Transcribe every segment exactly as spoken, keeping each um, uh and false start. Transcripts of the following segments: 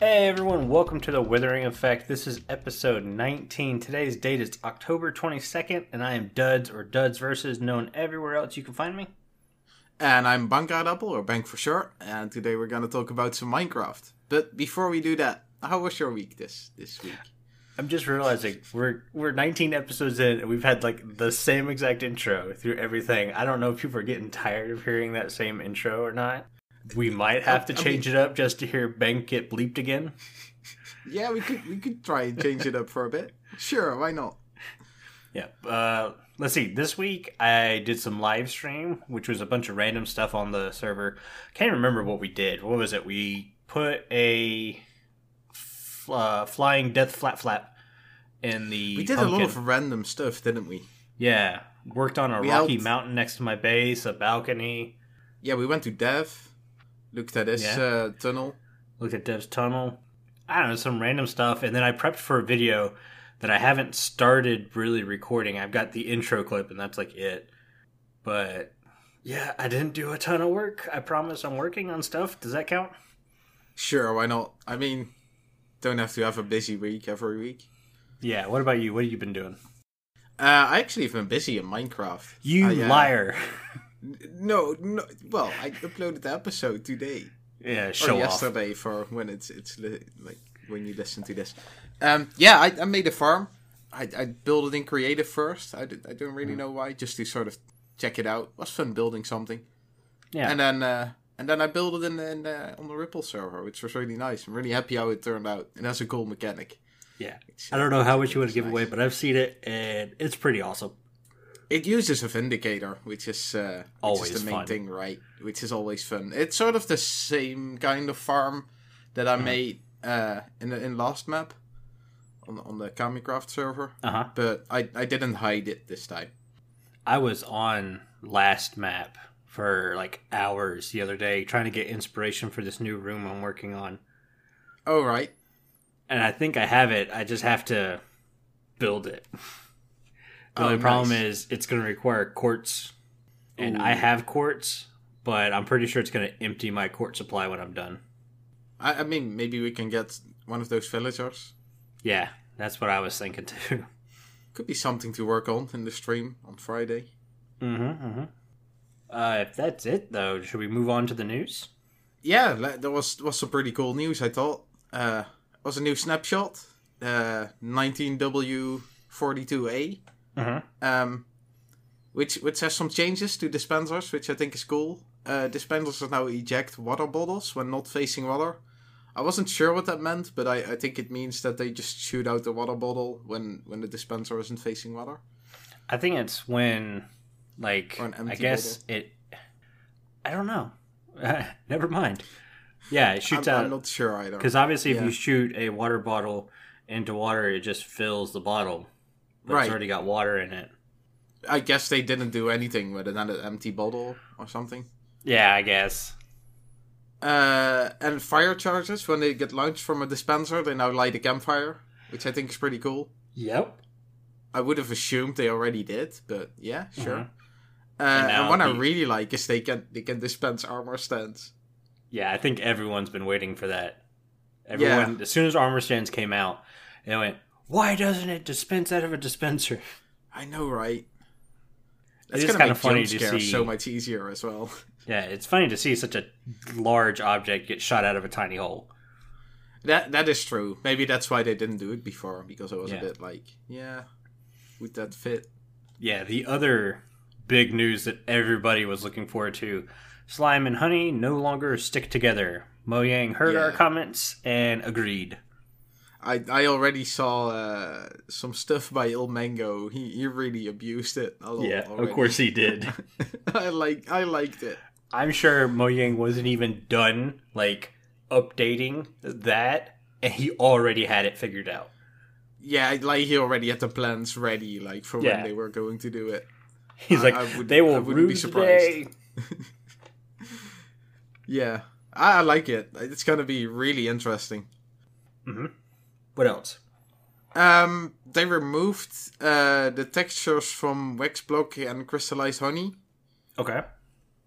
Hey everyone, welcome to The Withering Effect. This is episode nineteen. Today's date is October twenty-second, and I am Duds, or Duds Versus, known everywhere else you can find me. And I'm Bank AardappelBank, or Bank for short, and today we're going to talk about some Minecraft. But before we do that, how was your week this, this week? I'm just realizing we're we're nineteen episodes in, and we've had like the same exact intro through everything. I don't know if people are getting tired of hearing that same intro or not. We might have to change I mean, it up just to hear Bank get bleeped again. Yeah, we could we could try and change it up for a bit. Sure, why not? Yeah. Uh, let's see. This week I did some live stream, which was a bunch of random stuff on the server. Can't remember what we did. What was it? We put a f- uh, flying death flap flap in the. We did pumpkin. A lot of random stuff, didn't we? Yeah. Worked on a we rocky helped... mountain next to my base, a balcony. Yeah, we went to Dev. Looked at this yeah. uh, tunnel. Looked at Dev's tunnel. I don't know, some random stuff. And then I prepped for a video that I haven't started really recording. I've got the intro clip, and that's like it. But, yeah, I didn't do a ton of work. I promise I'm working on stuff. Does that count? Sure, why not? I mean, don't have to have a busy week every week. Yeah, what about you? What have you been doing? Uh, I actually have been busy in Minecraft. You I, uh... liar. No, no. Well, I uploaded the episode today. Yeah, show or yesterday off. For when it's it's li- like when you listen to this. Um, yeah, I, I made a farm. I, I built it in creative first. I, did, I don't really know why, just to sort of check it out. It was fun building something. Yeah, and then uh, and then I built it in, in uh, on the Ripple server, which was really nice. I'm really happy how it turned out, and that's a cool mechanic. Yeah, uh, I don't know how much you want to give nice. away, but I've seen it, and it's pretty awesome. It uses a Vindicator, which is uh, which always is the main fun. thing, right? Which is always fun. It's sort of the same kind of farm that I uh-huh. made uh, in the in last map on on the KamiCraft server, uh-huh. but I, I didn't hide it this time. I was on last map for like hours the other day trying to get inspiration for this new room I'm working on. Oh right, and I think I have it. I just have to build it. The only oh, problem nice. is it's going to require quartz, and Ooh. I have quartz, but I'm pretty sure it's going to empty my quartz supply when I'm done. I, I mean, maybe we can get one of those villagers. Yeah, that's what I was thinking too. Could be something to work on in the stream on Friday. Mm-hmm, mm-hmm. Uh, if that's it, though, should we move on to the news? Yeah, there was, was some pretty cool news, I thought. Uh, it was a new snapshot, uh, nineteen W forty-two A. Uh-huh. Um, which which has some changes to dispensers, which I think is cool. Uh, dispensers are now eject water bottles when not facing water. I wasn't sure what that meant, but I, I think it means that they just shoot out the water bottle when, when the dispenser isn't facing water. I think it's when, like, I guess bottle. it... I don't know. Never mind. Yeah, it shoots I'm, out. I'm not sure either. Because obviously yeah. if you shoot a water bottle into water, it just fills the bottle. But right. It's already got water in it. I guess they didn't do anything with an empty bottle or something. Yeah, I guess. Uh, and fire charges, when they get launched from a dispenser, they now light a campfire, which I think is pretty cool. Yep. I would have assumed they already did, but yeah, sure. Mm-hmm. Uh, and, and what the... I really like is they can they can dispense armor stands. Yeah, I think everyone's been waiting for that. Everyone, yeah. As soon as armor stands came out, they went... Why doesn't it dispense out of a dispenser? I know, right? That's going to make funny jump scares to see... so much easier as well. Yeah, it's funny to see such a large object get shot out of a tiny hole. That That is true. Maybe that's why they didn't do it before, because I was yeah. a bit like, yeah, would that fit? Yeah, the other big news that everybody was looking forward to, Slime and Honey no longer stick together. Mojang heard yeah. our comments and agreed. I, I already saw uh, some stuff by Ilmango. He he really abused it. I'll, yeah, already. Of course he did. I like I liked it. I'm sure Mojang wasn't even done like updating that, and he already had it figured out. Yeah, like he already had the plans ready, like for yeah. when they were going to do it. He's I, like, I would, they will I wouldn't be surprised. yeah, I, I like it. It's gonna be really interesting. Mm-hmm. What else? Um, they removed uh, the textures from Wax Block and Crystallized Honey. Okay.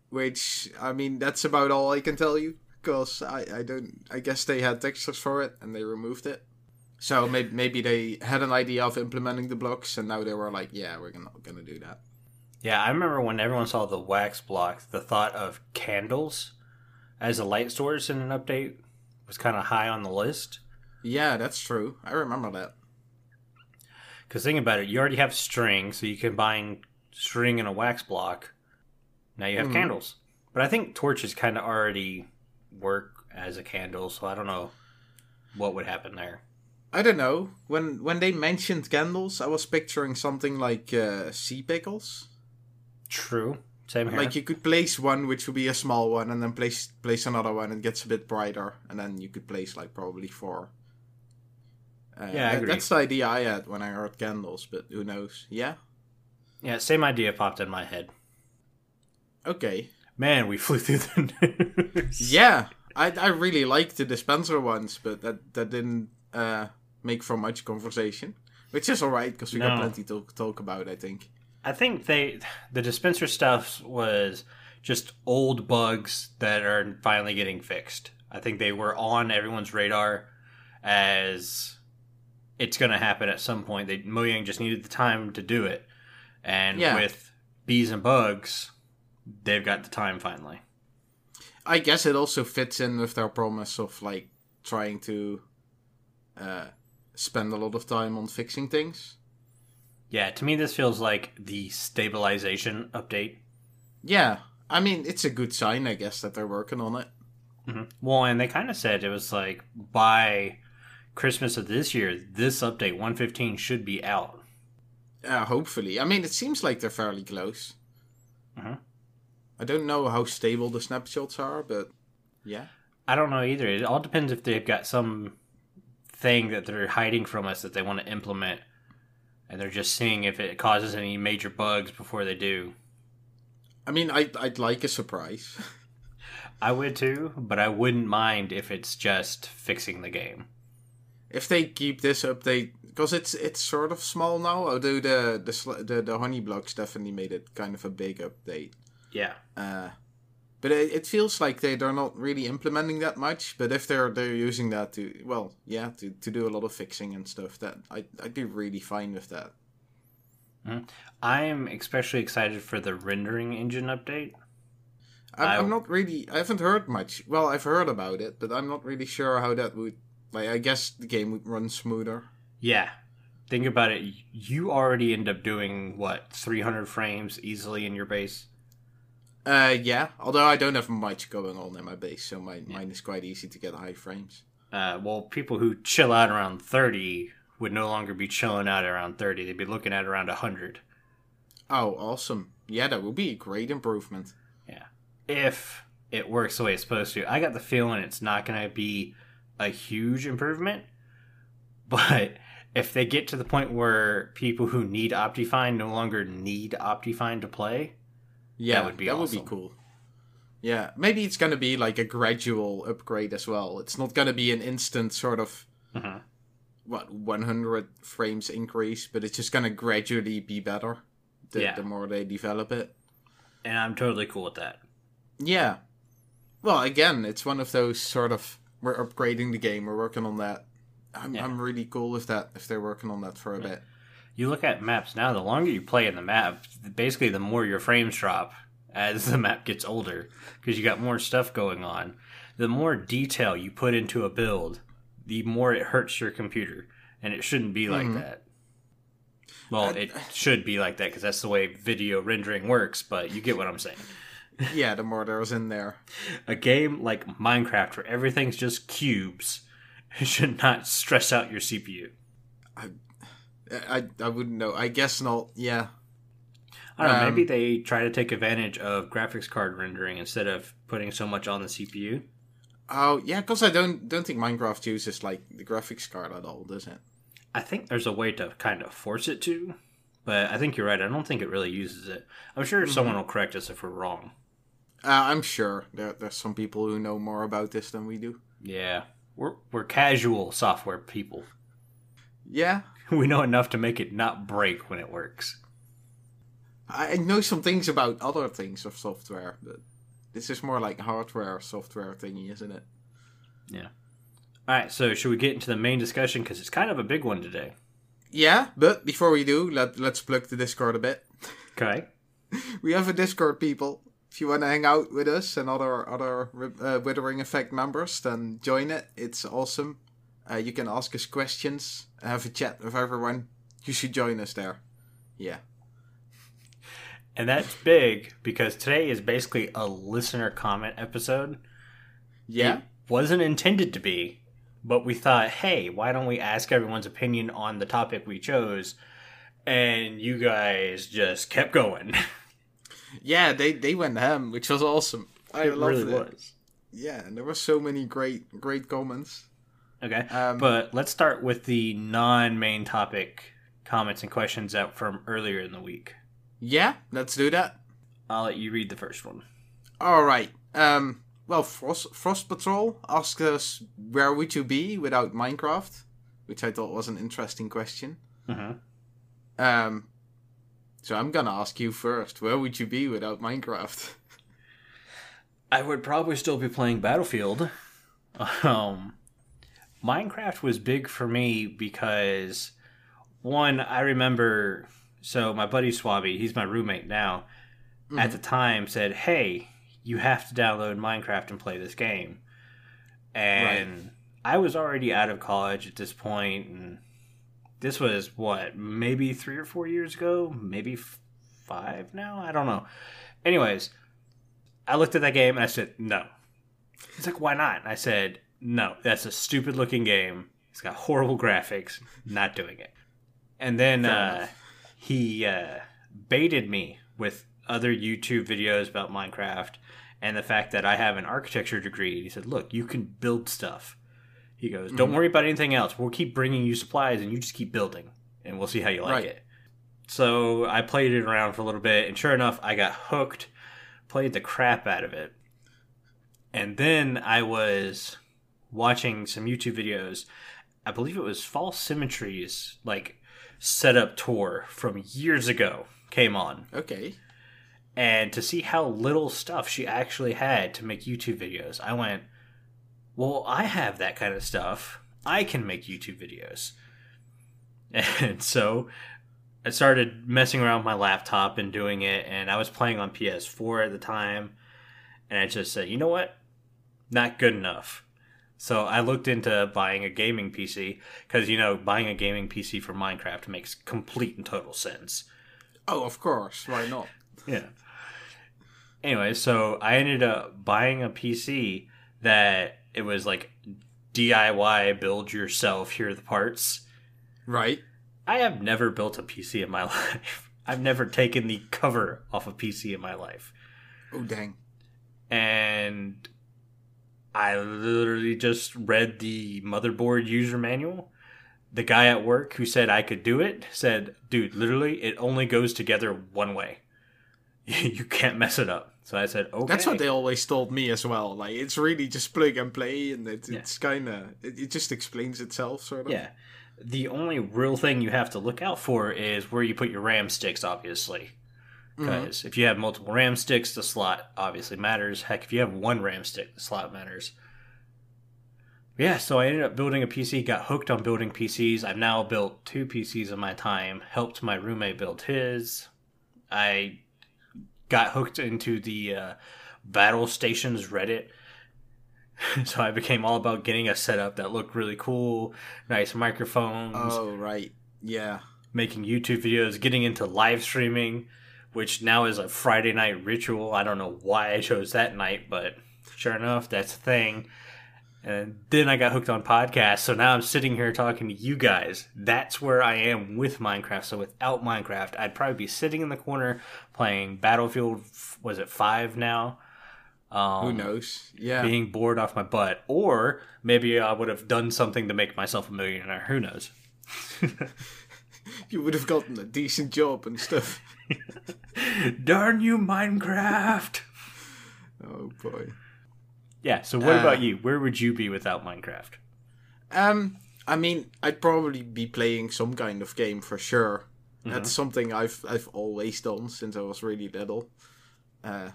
Which, I mean, that's about all I can tell you. because I, I don't, I guess they had textures for it and they removed it. So maybe, maybe they had an idea of implementing the blocks and now they were like, yeah, we're not going to do that. Yeah, I remember when everyone saw the wax block, the thought of candles as a light source in an update was kind of high on the list. Yeah, that's true. I remember that. Because think about it, you already have string, so you combine string and a wax block. Now you have mm. candles. But I think torches kind of already work as a candle, so I don't know what would happen there. I don't know. When when they mentioned candles, I was picturing something like uh, sea pickles. True. Same here. Like you could place one, which would be a small one, and then place place another one, and it gets a bit brighter, and then you could place like probably four. Uh, yeah, I agree. That's the idea I had when I heard candles, but who knows? Yeah? Yeah, same idea popped in my head. Okay. Man, we flew through the news. Yeah, I I really liked the dispenser ones, but that, that didn't uh, make for much conversation, which is all right, because we no. got plenty to talk about, I think. I think they the dispenser stuff was just old bugs that are finally getting fixed. I think they were on everyone's radar as it's going to happen at some point. They, Mojang just needed the time to do it. And yeah. with bees and bugs, they've got the time finally. I guess it also fits in with their promise of like trying to uh, spend a lot of time on fixing things. Yeah, to me this feels like the stabilization update. Yeah, I mean, it's a good sign, I guess, that they're working on it. Mm-hmm. Well, and they kind of said it was like, by Christmas of this year, this update, one fifteen, should be out. Uh, hopefully. I mean, it seems like they're fairly close. Mm-hmm. I don't know how stable the snapshots are, but yeah. I don't know either. It all depends if they've got some thing that they're hiding from us that they want to implement. And they're just seeing if it causes any major bugs before they do. I mean, I'd, I'd like a surprise. I would too, but I wouldn't mind if it's just fixing the game. If they keep this update, because it's it's sort of small now, although the the, the, the Honey Blocks definitely made it kind of a big update. Yeah. Uh, but it, it feels like they, they're not really implementing that much, but if they're they're using that to, well, yeah, to, to do a lot of fixing and stuff, that I, I'd be really fine with that. Mm-hmm. I am especially excited for the rendering engine update. I'm, I... I'm not really, I haven't heard much. Well, I've heard about it, but I'm not really sure how that would, like, I guess the game would run smoother. Yeah. Think about it. You already end up doing, what, three hundred frames easily in your base? Uh, yeah, although I don't have much going on in my base, so my, yeah. mine is quite easy to get high frames. Uh, well, people who chill out around thirty would no longer be chilling out around thirty. They'd be looking at around one hundred. Oh, awesome. Yeah, that would be a great improvement. Yeah. If it works the way it's supposed to. I got the feeling it's not going to be a huge improvement, but if they get to the point where people who need Optifine no longer need Optifine to play... Yeah, that would be that awesome. Would be cool. Yeah, maybe it's going to be like a gradual upgrade as well. It's not going to be an instant sort of, mm-hmm. what, one hundred frames increase, but it's just going to gradually be better the, yeah. the more they develop it. And I'm totally cool with that. Yeah. Well, again, it's one of those sort of, we're upgrading the game, we're working on that. I'm, yeah. I'm really cool with that, if they're working on that for a yeah. bit. You look at maps now, the longer you play in the map, basically the more your frames drop as the map gets older, because you got more stuff going on. The more detail you put into a build, the more it hurts your computer, and it shouldn't be like mm-hmm. that. Well, I, it I, should be like that, because that's the way video rendering works, but you get what I'm saying. Yeah, the more there's in there. A game like Minecraft, where everything's just cubes, it should not stress out your C P U. I I I wouldn't know. I guess not. Yeah. I don't know. Um, maybe they try to take advantage of graphics card rendering instead of putting so much on the C P U. Oh, yeah, because I don't don't think Minecraft uses, like, the graphics card at all, does it? I think there's a way to kind of force it to, but I think you're right. I don't think it really uses it. I'm sure mm-hmm. someone will correct us if we're wrong. Uh, I'm sure. There, there's some people who know more about this than we do. Yeah. We're, we're casual software people. Yeah. We know enough to make it not break when it works. I know some things about other things of software, but This is more like hardware, software thingy, isn't it? Yeah. All right, so should we get into the main discussion? Because it's kind of a big one today. Yeah, but before we do, let, let's plug the Discord a bit. Okay. We have a Discord, people. If you want to hang out with us and other other uh, Withering Effect members, then join it. It's awesome. Uh, you can ask us questions, have a chat with everyone. You should join us there. Yeah. And that's big because today is basically a listener comment episode. Yeah. It wasn't intended to be, but we thought, hey, why don't we ask everyone's opinion on the topic we chose? And you guys just kept going. Yeah, they, they went ham, which was awesome. I it loved really it. Was. Yeah, and there were so many great great comments. Okay, um, but let's start with the non-main topic comments and questions out from earlier in the week. Yeah, let's do that. I'll let you read the first one. All right. Um, well, Frost, Frost Patrol asked us, where would you be without Minecraft? Which I thought was an interesting question. Mm-hmm. Um, so I'm going to ask you first, where would you be without Minecraft? I would probably still be playing Battlefield. Um, Minecraft was big for me because, one, I remember... So my buddy Swabby, he's my roommate now, mm-hmm. at the time said, hey, you have to download Minecraft and play this game. And right. I was already out of college at this point, and this was, what, maybe three or four years ago? Maybe f- five now? I don't know. Anyways, I looked at that game and I said, no. He's like, why not? And I said, no, that's a stupid-looking game. It's got horrible graphics. Not doing it. And then... uh He uh, baited me with other YouTube videos about Minecraft and the fact that I have an architecture degree. He said, look, you can build stuff. He goes, don't mm-hmm. worry about anything else. We'll keep bringing you supplies and you just keep building and we'll see how you like right. it. So I played it around for a little bit and sure enough, I got hooked, played the crap out of it. And then I was watching some YouTube videos. I believe it was False Symmetries, like... setup tour from years ago came on. Okay. And to see how little stuff she actually had to make YouTube videos, I went, well, I have that kind of stuff. I can make YouTube videos. And so I started messing around with my laptop and doing it, and I was playing on P S four at the time, and I just said, you know what? Not good enough. So I looked into buying a gaming P C because, you know, buying a gaming P C for Minecraft makes complete and total sense. Oh, of course. Why not? Yeah. Anyway, so I ended up buying a P C that it was like D I Y, build yourself, here are the parts. Right. I have never built a P C in my life. I've never taken the cover off a P C in my life. Oh, dang. And... I literally just read the motherboard user manual. The guy at work who said I could do it said, dude, literally, it only goes together one way. You can't mess it up. So I said, okay. That's what they always told me as well. Like, it's really just plug and play, and it, it's yeah. kind of, it, it just explains itself, sort of. Yeah. The only real thing you have to look out for is where you put your RAM sticks, obviously. Because mm-hmm. if you have multiple RAM sticks, the slot obviously matters. Heck, if you have one RAM stick, the slot matters. But yeah, so I ended up building a P C, got hooked on building P Cs. I've now built two P Cs in my time, helped my roommate build his. I got hooked into the uh, Battle Stations Reddit. So I became all about getting a setup that looked really cool, nice microphones. Oh, right. Yeah. Making YouTube videos, getting into live streaming. Which now is a Friday night ritual. I don't know why I chose that night, but sure enough, that's a thing. And then I got hooked on podcasts, so now I'm sitting here talking to you guys. That's where I am with Minecraft. So without Minecraft, I'd probably be sitting in the corner playing Battlefield, was it five now? Um, Who knows? Yeah. Being bored off my butt. Or maybe I would have done something to make myself a millionaire. Who knows? You would have gotten a decent job and stuff. Darn you, Minecraft! Oh, boy. Yeah, so what uh, about you? Where would you be without Minecraft? Um, I mean, I'd probably be playing some kind of game for sure. Mm-hmm. That's something I've I've always done since I was really little. Uh,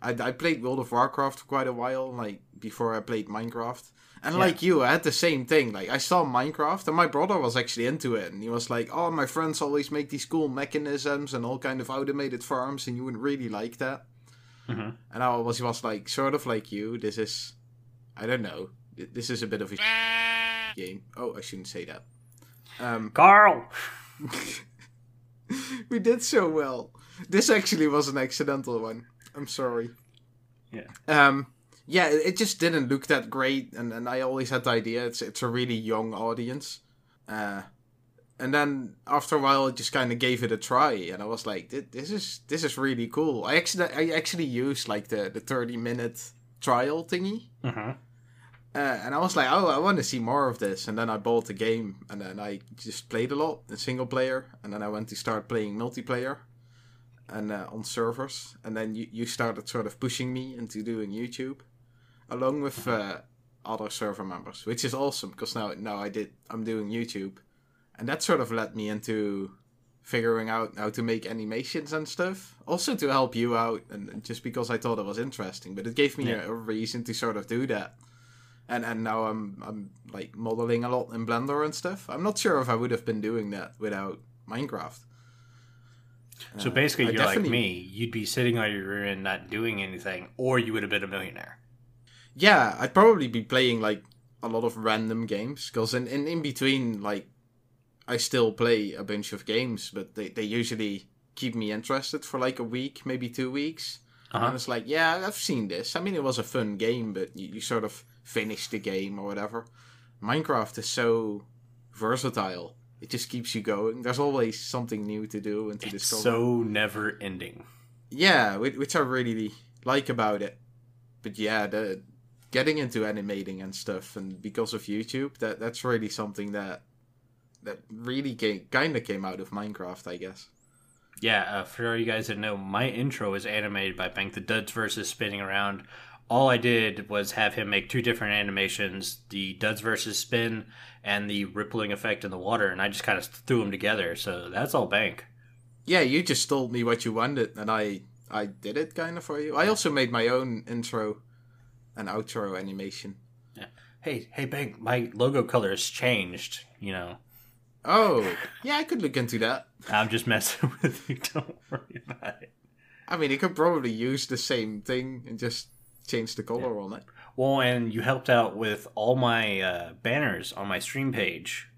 I, I played World of Warcraft for quite a while, like, before I played Minecraft. And yeah. like you, I had the same thing. Like, I saw Minecraft, and my brother was actually into it. And he was like, oh, my friends always make these cool mechanisms and all kind of automated farms, and you wouldn't really like that. Mm-hmm. And I was, was like, sort of like you, this is, I don't know, this is a bit of a game. Oh, I shouldn't say that. Um, Carl! We did so well. This actually was an accidental one. I'm sorry. Yeah. Um, yeah, it just didn't look that great, and, and I always had the idea it's it's a really young audience. Uh, and then after a while, I just kind of gave it a try, and I was like, this is this is really cool. I actually I actually used like the the thirty minute trial thingy, uh-huh. uh, and I was like, oh, I want to see more of this. And then I bought the game, and then I just played a lot in single player, and then I went to start playing multiplayer. And uh, on servers, and then you, you started sort of pushing me into doing YouTube, along with uh, other server members, which is awesome because now now I did I'm doing YouTube, and that sort of led me into figuring out how to make animations and stuff, also to help you out, and just because I thought it was interesting, but it gave me yeah. a, a reason to sort of do that, and and now I'm I'm like modeling a lot in Blender and stuff. I'm not sure if I would have been doing that without Minecraft. So basically, uh, you're definitely... like me. You'd be sitting on your ruin, not doing anything, or you would have been a millionaire. Yeah, I'd probably be playing, like, a lot of random games. Because in, in, in between, like, I still play a bunch of games, but they, they usually keep me interested for, like, a week, maybe two weeks. Uh-huh. And it's like, yeah, I've seen this. I mean, it was a fun game, but you, you sort of finish the game or whatever. Minecraft is so versatile. It just keeps you going. There's always something new to do and to discover. It's so never-ending. Yeah, which I really like about it. But yeah, the, getting into animating and stuff, and because of YouTube, that that's really something that that really kind of came out of Minecraft, I guess. Yeah, uh, for all you guys that know, my intro was animated by Bank. The Duds Versus spinning around. All I did was have him make two different animations, the Duds Versus spin and the rippling effect in the water, and I just kind of threw them together, so that's all Bank. Yeah, you just told me what you wanted, and I, I did it kind of for you. I also made my own intro and outro animation. Yeah. Hey, hey, Bank, my logo color has changed, you know. Oh, yeah, I could look into that. I'm just messing with you, don't worry about it. I mean, you could probably use the same thing and just... change the color yeah. on it. Well, and you helped out with all my uh, banners on my stream page.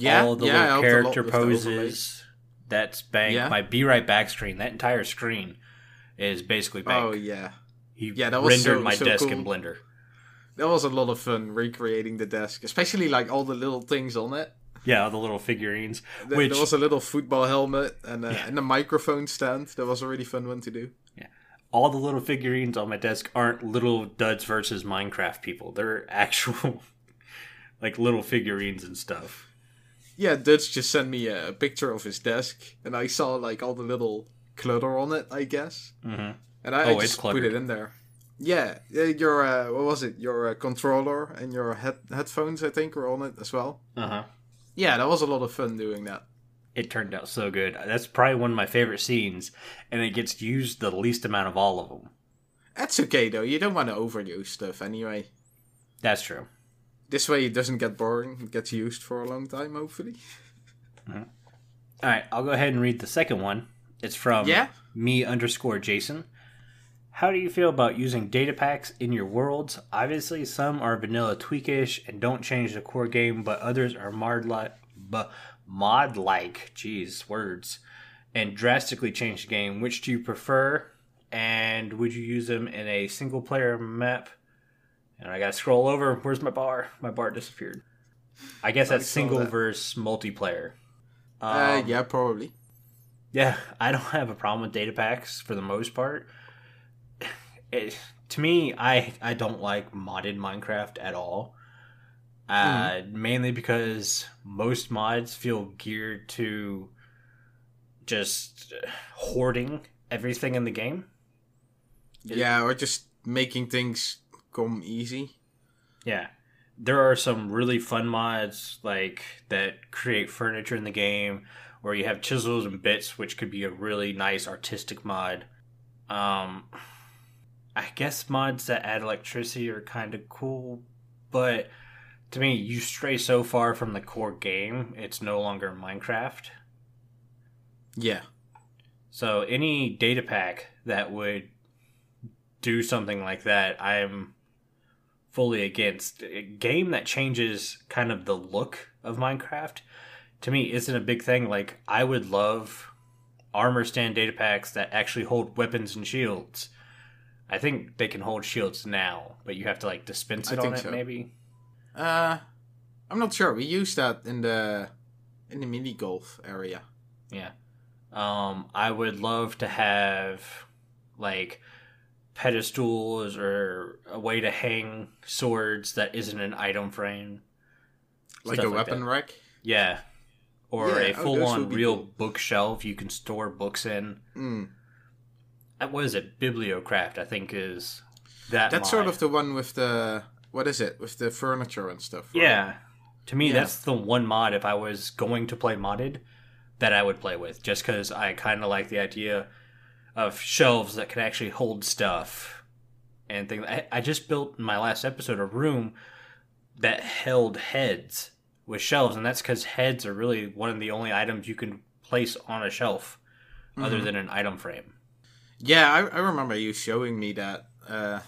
Yeah, all the yeah, little character poses. That's Bank. Yeah. My Be Right Back screen. That entire screen is basically Bank. Oh yeah, he yeah, that was rendered so, my so desk cool. in Blender. That was a lot of fun recreating the desk, especially like all the little things on it. Yeah, all the little figurines. There, which... there was a little football helmet and a, yeah. and a microphone stand. That was a really fun one to do. Yeah. All the little figurines on my desk aren't little Duds Versus Minecraft people. They're actual, like, little figurines and stuff. Yeah, Duds just sent me a picture of his desk, and I saw, like, all the little clutter on it, I guess. Mm-hmm. And I, oh, I just put it in there. Yeah, your, uh, what was it? Your uh, controller and your head headphones, I think, were on it as well. Uh-huh. Yeah, that was a lot of fun doing that. It turned out so good. That's probably one of my favorite scenes, and it gets used the least amount of all of them. That's okay, though. You don't want to overuse stuff anyway. That's true. This way it doesn't get boring. It gets used for a long time, hopefully. Mm-hmm. All right, I'll go ahead and read the second one. It's from yeah? me underscore Jason. How do you feel about using data packs in your worlds? Obviously, some are vanilla tweakish and don't change the core game, but others are marred like... But mod like geez words and drastically change the game. Which do you prefer, and would you use them in a single player map? And I gotta scroll over. Where's my bar? My bar disappeared. I guess that's single that. versus multiplayer. Um, uh yeah, probably. Yeah, I don't have a problem with data packs for the most part. It, to me, I I don't like modded Minecraft at all. Uh, mm-hmm. Mainly because most mods feel geared to just hoarding everything in the game. Yeah, or just making things come easy. Yeah. There are some really fun mods like that create furniture in the game, or you have chisels and bits, which could be a really nice artistic mod. Um, I guess mods that add electricity are kind of cool, but to me, you stray so far from the core game, it's no longer Minecraft. Yeah. So any data pack that would do something like that, I'm fully against. A game that changes kind of the look of Minecraft, to me, isn't a big thing. Like, I would love armor stand data packs that actually hold weapons and shields. I think they can hold shields now, but you have to, like, dispense it I on think it, so. maybe? Uh, I'm not sure. We used that in the in the mini-golf area. Yeah. Um, I would love to have, like, pedestals or a way to hang swords that isn't an item frame. Like a weapon like rack? Yeah. Or yeah, a full-on oh, real cool. bookshelf you can store books in. Mm. What is it? Bibliocraft, I think, is that That's mod. sort of the one with the... What is it? With the furniture and stuff. Right? Yeah. To me, yeah. that's the one mod, if I was going to play modded, that I would play with. Just because I kind of like the idea of shelves that can actually hold stuff. And things. I, I just built, in my last episode, a room that held heads with shelves. And that's because heads are really one of the only items you can place on a shelf mm-hmm. other than an item frame. Yeah, I, I remember you showing me that. Uh,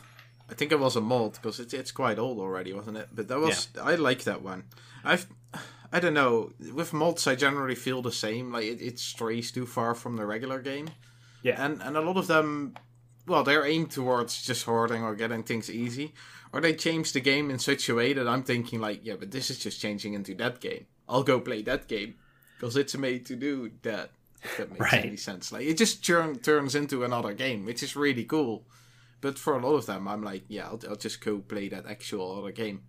I think it was a mold, because it, it's quite old already, wasn't it? But that was yeah. I like that one. I've, I don't know. With molds, I generally feel the same. Like, it, it strays too far from the regular game. Yeah. And, and a lot of them, well, they're aimed towards just hoarding or getting things easy. Or they change the game in such a way that I'm thinking, like, yeah, but this is just changing into that game. I'll go play that game, because it's made to do that. If that makes right. any sense. Like, it just turn, turns into another game, which is really cool. But for a lot of them, I'm like, yeah, I'll, I'll just go play that actual other game.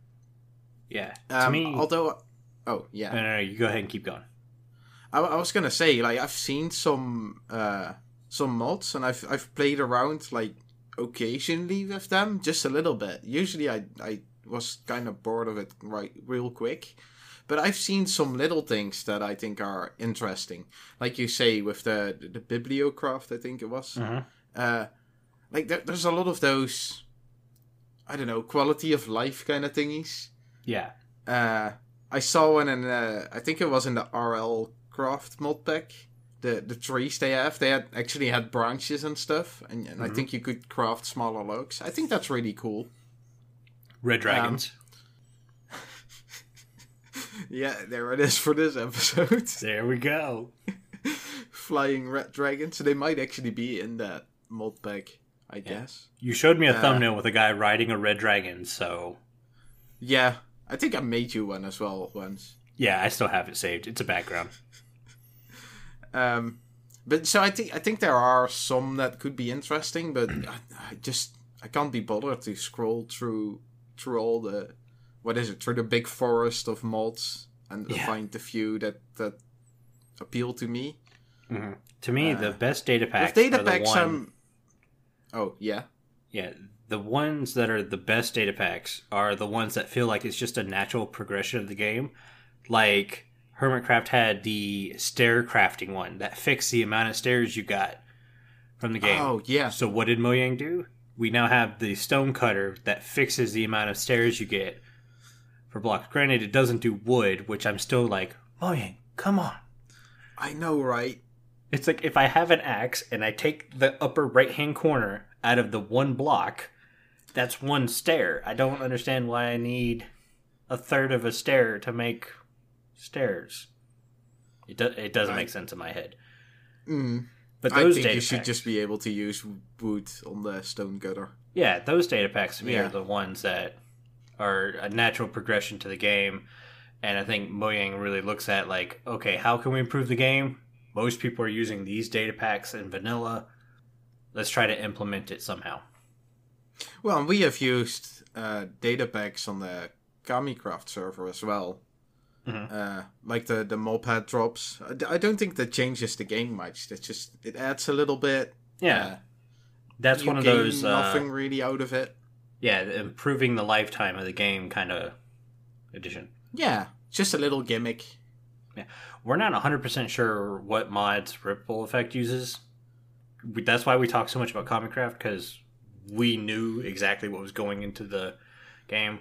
Yeah. Um, to me... Although... Oh, yeah. No, no, no, you go ahead and keep going. I, I was going to say, like, I've seen some uh, some mods, and I've I've played around, like, occasionally with them, just a little bit. Usually I, I was kind of bored of it right real quick. But I've seen some little things that I think are interesting. Like you say, with the the Bibliocraft, I think it was. Mm-hmm. Uh, like, there, there's a lot of those, I don't know, quality of life kind of thingies. Yeah. Uh, I saw one in, uh, I think it was in the R L craft mod pack. The, the trees they have, they had actually had branches and stuff. And, and mm-hmm. I think you could craft smaller logs. I think that's really cool. Red dragons. Um, Yeah, there it is for this episode. There we go. Flying red dragons. So they might actually be in that mod pack, I yeah. guess. You showed me a uh, thumbnail with a guy riding a red dragon, so... Yeah, I think I made you one as well once. Yeah, I still have it saved. It's a background. um, but so I think I think there are some that could be interesting, but I, I just I can't be bothered to scroll through through all the... What is it? Through the big forest of mods and yeah. find the few that, that appeal to me. Mm-hmm. To me, uh, the best data packs. With data are packs, the one... um... oh yeah, yeah. The ones that are the best data packs are the ones that feel like it's just a natural progression of the game. Like Hermitcraft had the stair crafting one that fixed the amount of stairs you got from the game. Oh yeah. So what did Mojang do? We now have the stone cutter that fixes the amount of stairs you get. For blocks. Granted, it doesn't do wood, which I'm still like, Mojang, come on. I know, right? It's like if I have an axe and I take the upper right-hand corner out of the one block, that's one stair. I don't understand why I need a third of a stair to make stairs. It, do- it doesn't I... make sense in my head. Mm. But those I think you should packs, just be able to use wood on the stone gutter. Yeah, those data packs to me yeah. are the ones that... are a natural progression to the game, and I think Mojang really looks at, like, okay, how can we improve the game? Most people are using these data packs in vanilla. Let's try to implement it somehow. Well, and we have used uh, data packs on the KamiCraft server as well. Mm-hmm. Uh, like the, the mob head drops. I don't think that changes the game much. It just it adds a little bit. Yeah. Uh, That's one of those... Uh, nothing really out of it. Yeah, improving the lifetime of the game kind of edition. Yeah, just a little gimmick. Yeah. We're not one hundred percent sure what mods Ripple Effect uses. That's why we talk so much about KamiCraft, because we knew exactly what was going into the game.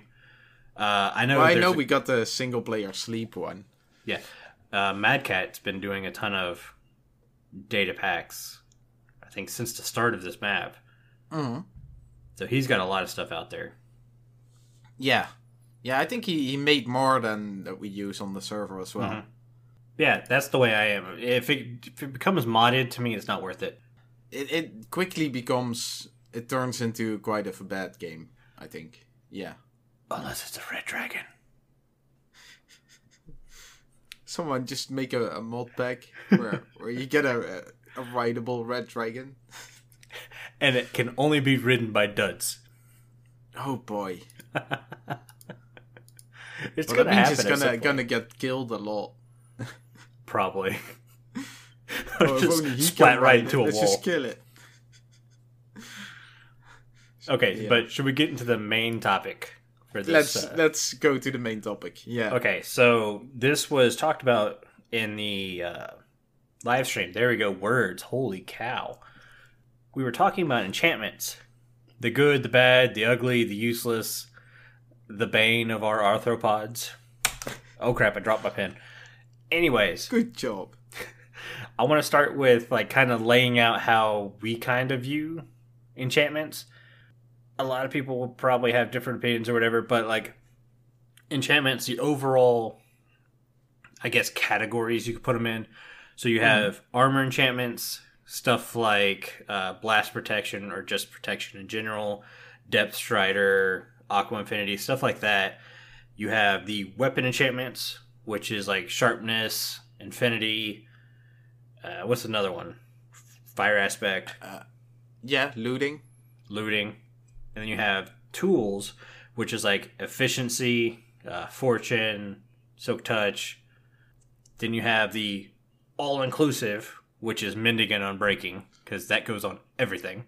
Uh, I know. Well, I know we got the single player sleep one. Yeah, uh, Mad Cat's been doing a ton of data packs. I think since the start of this map. Mm-hmm. So he's got a lot of stuff out there. Yeah, yeah. I think he, he made more than that we use on the server as well. Mm-hmm. Yeah, that's the way I am. If it, if it becomes modded, to me, it's not worth it. It it quickly becomes... It turns into quite of a bad game, I think. Yeah. Unless it's a red dragon. Someone just make a, a mod pack where, where you get a, a rideable red dragon. And it can only be ridden by duds. Oh, boy. It's well, gonna that means happen it's gonna, gonna get killed a lot. Probably. Or just splat right into a wall. Let's just kill it. Okay, yeah. But should we get into the main topic for this? Let's uh... let's go to the main topic. Yeah. Okay, so this was talked about in the uh, live stream. There we go. Words. Holy cow. We were talking about enchantments. The good, the bad, the ugly, the useless, the bane of our arthropods. Oh crap, I dropped my pen. Anyways. Good job. I want to start with like kind of laying out how we kind of view enchantments. A lot of people will probably have different opinions or whatever, but like enchantments, the overall, I guess, categories you could put them in. So you have mm. armor enchantments, stuff like uh, blast protection or just protection in general, depth strider, aqua infinity, stuff like that. You have the weapon enchantments, which is like sharpness, infinity. Uh, what's another one? Fire aspect. Uh, yeah, looting. Looting. And then you have tools, which is like efficiency, uh, fortune, silk touch. Then you have the all-inclusive, which is mending and unbreaking, because that goes on everything.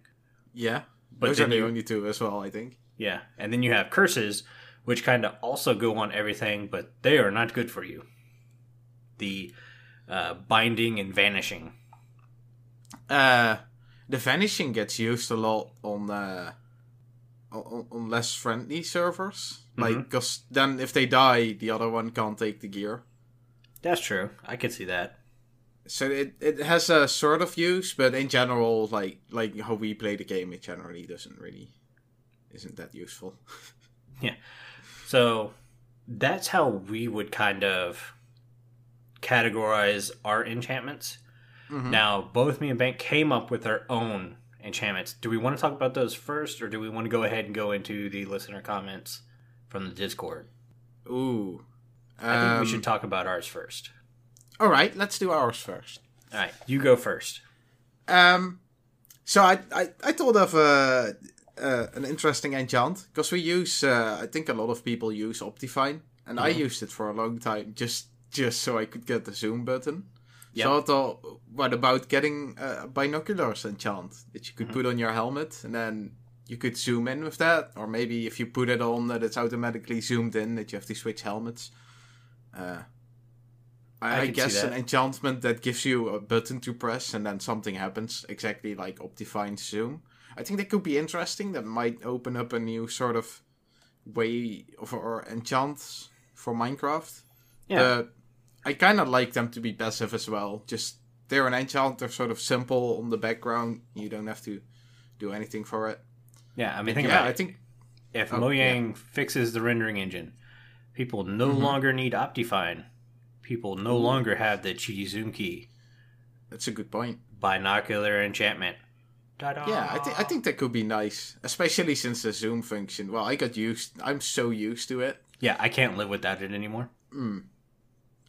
Yeah, but those are the only two as well, I think. Yeah, and then you have curses, which kind of also go on everything, but they are not good for you. The uh, binding and vanishing. Uh, the vanishing gets used a lot on... Uh... on less friendly servers, like because mm-hmm. then if they die, the other one can't take the gear. That's true. I could see that. So it, it has a sort of use, but in general, like like how we play the game, it generally doesn't really isn't that useful. Yeah. So that's how we would kind of categorize our enchantments. Mm-hmm. Now, both me and Bank came up with our own enchantments. Do we want to talk about those first, or do we want to go ahead and go into the listener comments from the Discord? Ooh. Um, I think we should talk about ours first. All right, let's do ours first. All right, you go first. Um, so I I, I thought of uh, uh, an interesting enchant, because we use, uh, I think a lot of people use Optifine, and mm-hmm. I used it for a long time just, just so I could get the zoom button. Yep. So I thought, what about getting uh, binoculars enchant that you could mm-hmm. put on your helmet, and then you could zoom in with that, or maybe if you put it on that it's automatically zoomed in, that you have to switch helmets. Uh, I, I guess an enchantment that gives you a button to press and then something happens, exactly like Optifine's zoom. I think that could be interesting. That might open up a new sort of way of or enchants for Minecraft. Yeah. Uh, I kind of like them to be passive as well. Just, they're an enchant, they're sort of simple on the background. You don't have to do anything for it. Yeah, I mean, think yeah, about I it. Think, if oh, Mojang yeah. fixes the rendering engine, people no mm-hmm. longer need Optifine. People no Ooh. Longer have the cheaty zoom key. That's a good point. Binocular enchantment. Ta-da. Yeah, I, th- I think that could be nice. Especially since the zoom function. Well, I got used... I'm so used to it. Yeah, I can't live without it anymore. Mm.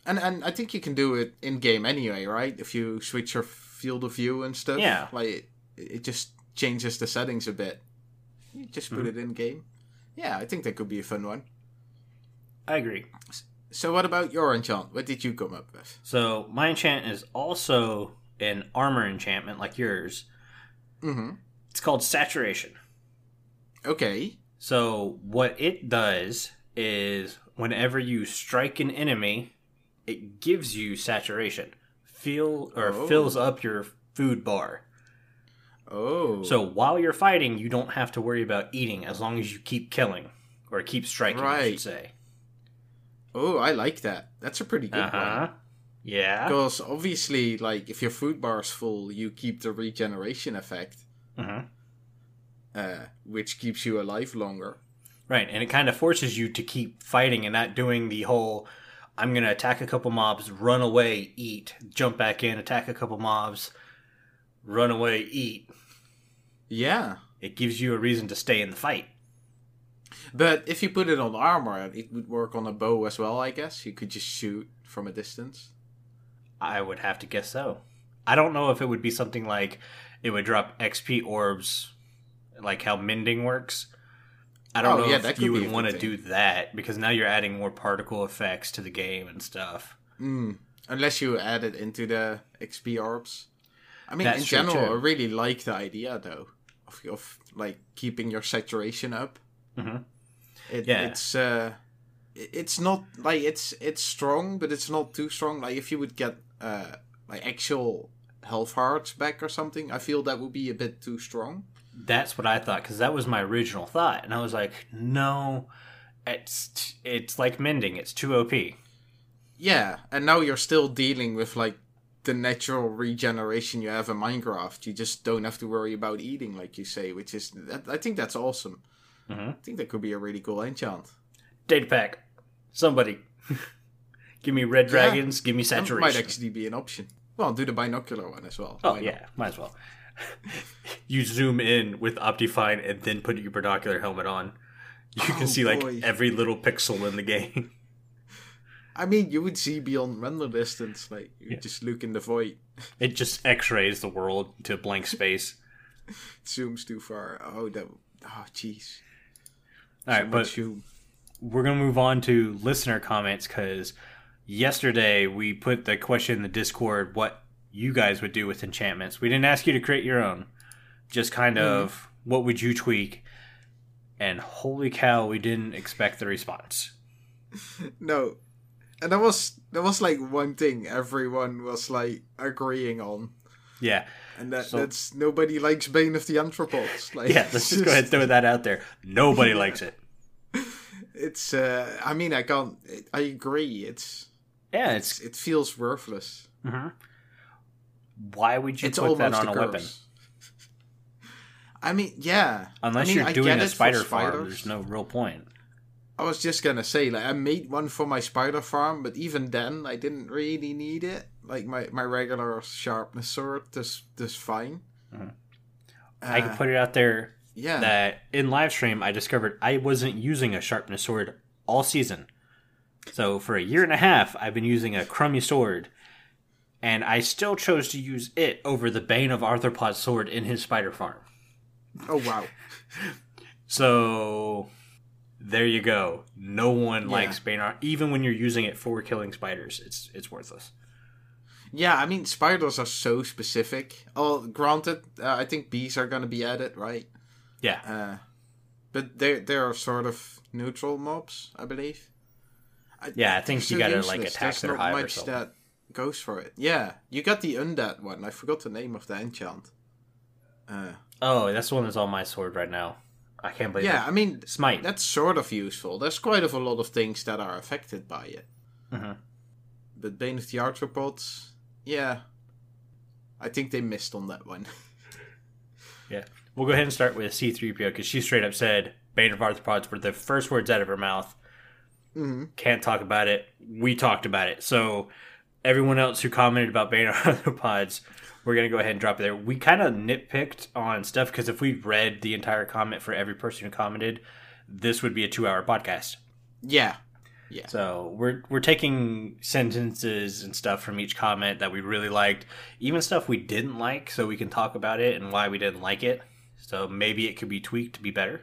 And and I think you can do it in-game anyway, right? If you switch your field of view and stuff. Yeah. Like, it, it just changes the settings a bit. You just put mm-hmm. it in-game. Yeah, I think that could be a fun one. I agree. So what about your enchant? What did you come up with? So my enchant is also an armor enchantment like yours. Mm-hmm. It's called Saturation. Okay. So what it does is whenever you strike an enemy... It gives you saturation, fill or oh. fills up your food bar. Oh. So while you're fighting, you don't have to worry about eating as long as you keep killing. Or keep striking, right. I should say. Oh, I like that. That's a pretty good uh-huh. one. Yeah. Because obviously, like, if your food bar is full, you keep the regeneration effect. Mm-hmm. Uh, which keeps you alive longer. Right, and it kind of forces you to keep fighting and not doing the whole... I'm going to attack a couple mobs, run away, eat, jump back in, attack a couple mobs, run away, eat. Yeah. It gives you a reason to stay in the fight. But if you put it on armor, it would work on a bow as well, I guess. You could just shoot from a distance. I would have to guess so. I don't know if it would be something like it would drop X P orbs, like how mending works. I don't oh, know yeah, if you would want to do that, because now you're adding more particle effects to the game and stuff. Mm. Unless you add it into the X P orbs. I mean, That's in general, too. I really like the idea, though, of, of like keeping your saturation up. Mm-hmm. It, yeah. It's uh, it's not, like, it's it's strong, but it's not too strong. Like, if you would get, uh, like, actual health hearts back or something, I feel that would be a bit too strong. That's what I thought, because that was my original thought. And I was like, no, it's t- it's like mending. It's too O P. Yeah, and now you're still dealing with, like, the natural regeneration you have in Minecraft. You just don't have to worry about eating, like you say, which is... That, I think that's awesome. Mm-hmm. I think that could be a really cool enchant. Data pack. Somebody. Give me red dragons. Yeah, give me saturation. That might actually be an option. Well, do the binocular one as well. Oh, yeah, might as well. You zoom in with Optifine and then put your binocular helmet on. You can oh, see like boy. every little pixel in the game. I mean, you would see beyond render distance. Like you yeah. just look in the void. It just X-rays the world to blank space. It zooms too far. Oh, that. Oh, jeez. All right, so but you... we're gonna move on to listener comments because yesterday we put the question in the Discord. What you guys would do with enchantments. We didn't ask you to create your own. Just kind of, mm. what would you tweak? And holy cow, we didn't expect the response. No. And that was, that was like one thing everyone was like agreeing on. Yeah. And that, so, that's, nobody likes Bane of the Arthropods. Like, yeah, let's just, just go ahead and throw that out there. Nobody yeah. likes it. It's, uh, I mean, I can't, I agree. It's, yeah, it's, it's it feels worthless. Mm-hmm. Why would you it's put that on a curse. weapon? I mean, yeah. Unless I mean, you're doing a spider farm, there's no real point. I was just gonna say, like, I made one for my spider farm, but even then, I didn't really need it. Like, my, my regular sharpness sword is is fine. Mm-hmm. Uh, I can put it out there yeah. that in live stream, I discovered I wasn't using a sharpness sword all season. So for a year and a half, I've been using a crummy sword. And I still chose to use it over the Bane of Arthropod sword in his spider farm. Oh, wow. So, there you go. No one yeah. likes Bane. Even when you're using it for killing spiders, it's it's worthless. Yeah, I mean, spiders are so specific. Oh, granted, uh, I think bees are going to be added, right? Yeah. Uh, but they're, they're sort of neutral mobs, I believe. I, yeah, I think you got to, like, attack There's their hive or something. That goes for it. Yeah, you got the undead one. I forgot the name of the enchant. Uh, oh, that's the one that's on my sword right now. I can't believe yeah, it. Yeah, I mean, Smite. That's sort of useful. There's quite a lot of things that are affected by it. Mm-hmm. But Bane of the Arthropods, yeah. I think they missed on that one. Yeah. We'll go ahead and start with C three P O because she straight up said Bane of Arthropods were the first words out of her mouth. Mm-hmm. Can't talk about it. We talked about it. So... everyone else who commented about Bane of Arthropods, we're going to go ahead and drop it there. We kind of nitpicked on stuff because if we read the entire comment for every person who commented, this would be a two-hour podcast. Yeah. Yeah. So we're we're taking sentences and stuff from each comment that we really liked, even stuff we didn't like, so we can talk about it and why we didn't like it. So maybe it could be tweaked to be better.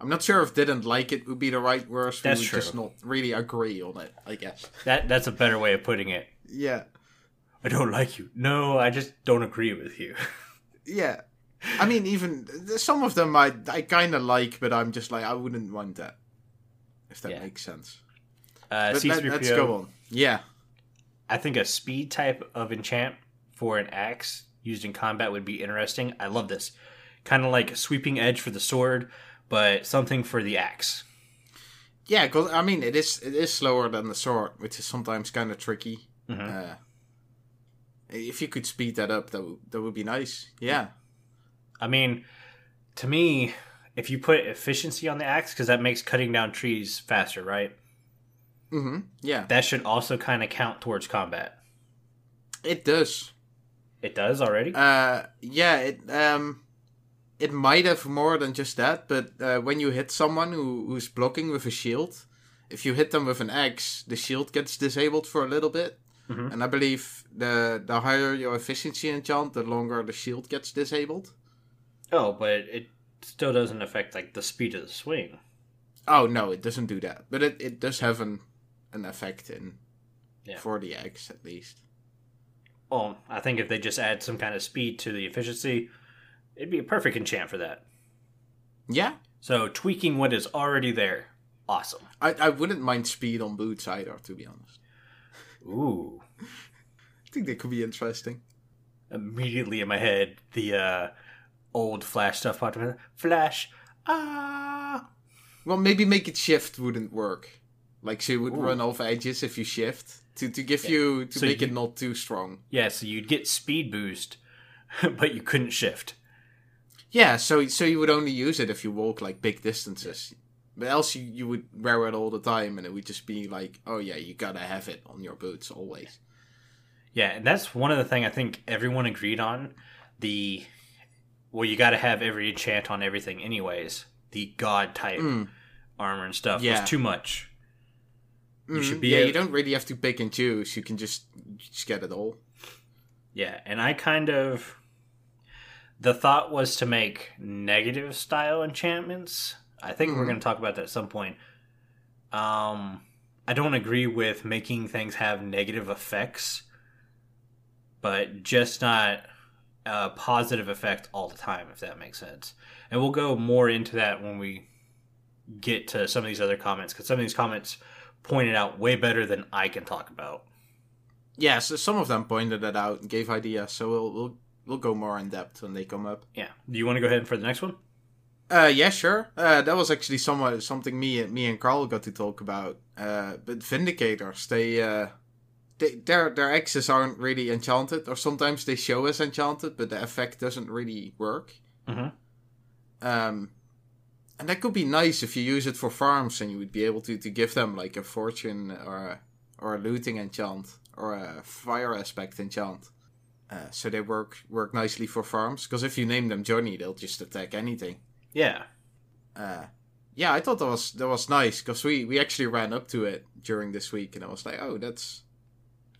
I'm not sure if didn't like it would be the right word. That's we true. Just not really agree on it, I guess. That That's a better way of putting it. Yeah. I don't like you. No, I just don't agree with you. Yeah. I mean, even some of them I, I kind of like, but I'm just like, I wouldn't want that. If that yeah. makes sense. Uh, but let, let's go on. Yeah. I think a speed type of enchant for an axe, used in combat would be interesting. I love this. Kind of like a sweeping edge for the sword, but something for the axe. Yeah, because, I mean, it is it is slower than the sword, which is sometimes kind of tricky. Mm-hmm. Uh, if you could speed that up, that, w- that would be nice. Yeah. I mean, to me, if you put efficiency on the axe, because that makes cutting down trees faster, right? Mm-hmm. Yeah. That should also kind of count towards combat. It does. It does already? Uh, yeah, it... Um... It might have more than just that, but uh, when you hit someone who, who's blocking with a shield, if you hit them with an axe, the shield gets disabled for a little bit. Mm-hmm. And I believe the the higher your efficiency enchant, the longer the shield gets disabled. Oh, but it still doesn't affect like the speed of the swing. Oh, no, it doesn't do that. But it, it does have an, an effect in yeah. for the axe, at least. Well, I think if they just add some kind of speed to the efficiency... It'd be a perfect enchant for that. Yeah. So tweaking what is already there. Awesome. I, I wouldn't mind speed on boots either, to be honest. Ooh. I think that could be interesting. Immediately in my head, the uh, old Flash stuff popped in. Flash. Ah. Well, maybe make it shift wouldn't work. Like she would Ooh. run off edges if you shift. To, to give yeah. you, to so make you, it not too strong. Yeah, so you'd get speed boost, but you couldn't shift. Yeah, so so you would only use it if you walk, like, big distances. But else you, you would wear it all the time, and it would just be like, oh, yeah, you gotta have it on your boots always. Yeah, and that's one of the things I think everyone agreed on. The, well, you gotta have every enchant on everything anyways. The god-type mm. armor and stuff yeah. was too much. Mm-hmm. You should be Yeah, able- you don't really have to pick and choose. You can just, just get it all. Yeah, and I kind of... The thought was to make negative-style enchantments. I think mm-hmm. we're going to talk about that at some point. Um, I don't agree with making things have negative effects, but just not a positive effect all the time, if that makes sense. And we'll go more into that when we get to some of these other comments, because some of these comments pointed out way better than I can talk about. Yeah, so some of them pointed it out and gave ideas, so we'll... we'll... We'll go more in depth when they come up. Yeah. Do you want to go ahead for the next one? Uh, yeah, sure. Uh, that was actually somewhat something me and me and Carl got to talk about. Uh, but Vindicators, they, uh, they their their axes aren't really enchanted, or sometimes they show as enchanted, but the effect doesn't really work. Mm-hmm. Um, and that could be nice if you use it for farms, and you would be able to, to give them like a fortune or or a looting enchant or a fire aspect enchant. Uh, so they work work nicely for farms, because if you name them Johnny, they'll just attack anything. Yeah. Uh, yeah, I thought that was that was nice, because we, we actually ran up to it during this week, and I was like, oh, that's...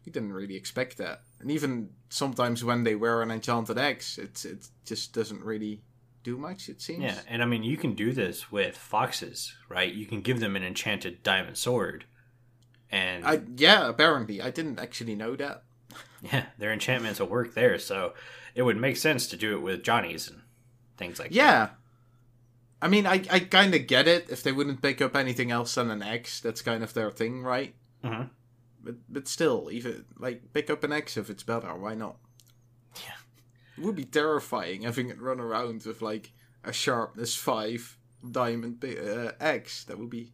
We didn't really expect that. And even sometimes when they wear an enchanted axe, it's, it just doesn't really do much, it seems. Yeah, and I mean, you can do this with foxes, right? You can give them an enchanted diamond sword. and I, Yeah, apparently. I didn't actually know that. Yeah, their enchantments will work there, so it would make sense to do it with Johnnies and things like yeah. that. Yeah. I mean, I, I kind of get it. If they wouldn't pick up anything else than an axe, that's kind of their thing, right? Mm-hmm. But, but still, even like pick up an axe if it's better. Why not? Yeah. It would be terrifying having it run around with, like, a sharpness five diamond uh, axe. That would be...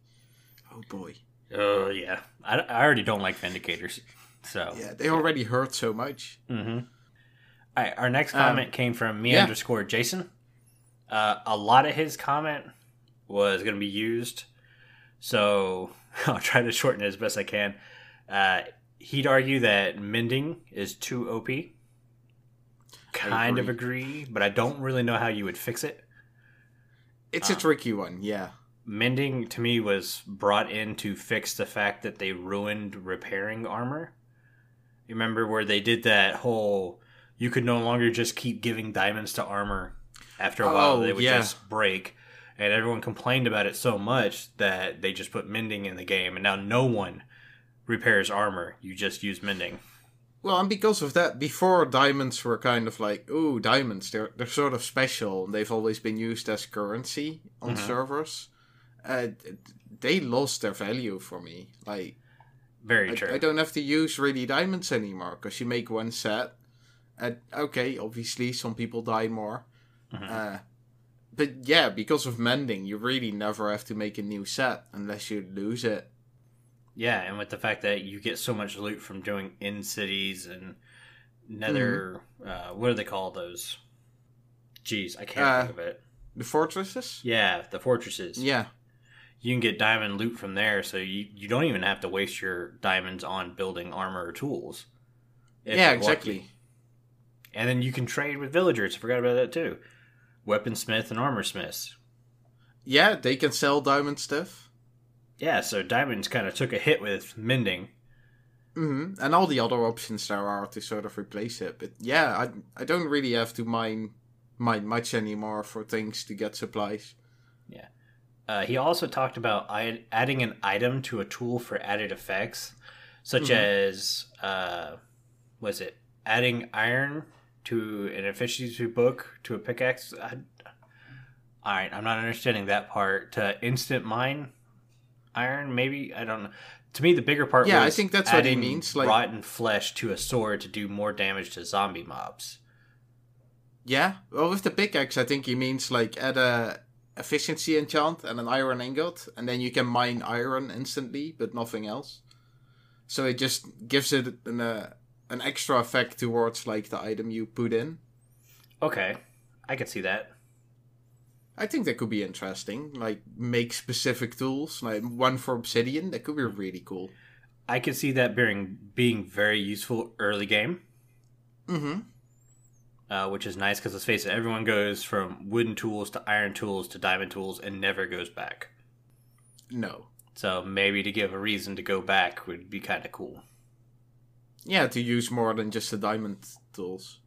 Oh, boy. Oh, uh, yeah. I, I already don't like Vindicators. So yeah, they already hurt so much. Mm-hmm. All right, our next comment um, came from me yeah. underscore Jason. Uh, a lot of his comment was going to be used, so I'll try to shorten it as best I can. Uh, he'd argue that mending is too O P. Kind agree. of agree, but I don't really know how you would fix it. It's um, a tricky one, yeah. Mending, to me, was brought in to fix the fact that they ruined repairing armor. You remember where they did that whole, you could no longer just keep giving diamonds to armor. After a oh, while, they would yeah. just break. And everyone complained about it so much that they just put mending in the game. And now no one repairs armor. You just use mending. Well, and because of that, before diamonds were kind of like, ooh, diamonds, they're, they're sort of special. And they've always been used as currency on mm-hmm. servers. Uh, they lost their value for me. Like, very true. I, I don't have to use really diamonds anymore, because you make one set, Uh, okay, obviously some people die more. Mm-hmm. Uh, but yeah, because of mending, you really never have to make a new set unless you lose it. Yeah, and with the fact that you get so much loot from doing in cities and nether... Mm. Uh, what do they call those? Jeez, I can't uh, think of it. The fortresses? Yeah, the fortresses. Yeah. You can get diamond loot from there, so you, you don't even have to waste your diamonds on building armor or tools. Yeah, exactly. Lucky. And then you can trade with villagers. I forgot about that too. Weaponsmith and armorsmiths. Yeah, they can sell diamond stuff. Yeah, so diamonds kind of took a hit with mending. Mm-hmm. And all the other options there are to sort of replace it. But yeah, I I don't really have to mine mine much anymore for things to get supplies. Yeah. Uh, he also talked about I- adding an item to a tool for added effects, such mm-hmm. as, uh, was it adding iron to an efficiency book to a pickaxe? I, all right, I'm not understanding that part. To instant mine iron, maybe? I don't know. To me, the bigger part yeah, was I think that's adding what he means. Like, rotten flesh to a sword to do more damage to zombie mobs. Yeah, well, with the pickaxe, I think he means like add a... efficiency enchant and an iron ingot, and then you can mine iron instantly, but nothing else. So it just gives it an uh, an extra effect towards like the item you put in. Okay, I can see that. I think that could be interesting. Like make specific tools, like one for obsidian. That could be really cool. I can see that being being very useful early game. Mm-hmm. Uh, which is nice because, let's face it, everyone goes from wooden tools to iron tools to diamond tools and never goes back. No. So maybe to give a reason to go back would be kind of cool. Yeah, to use more than just the diamond tools.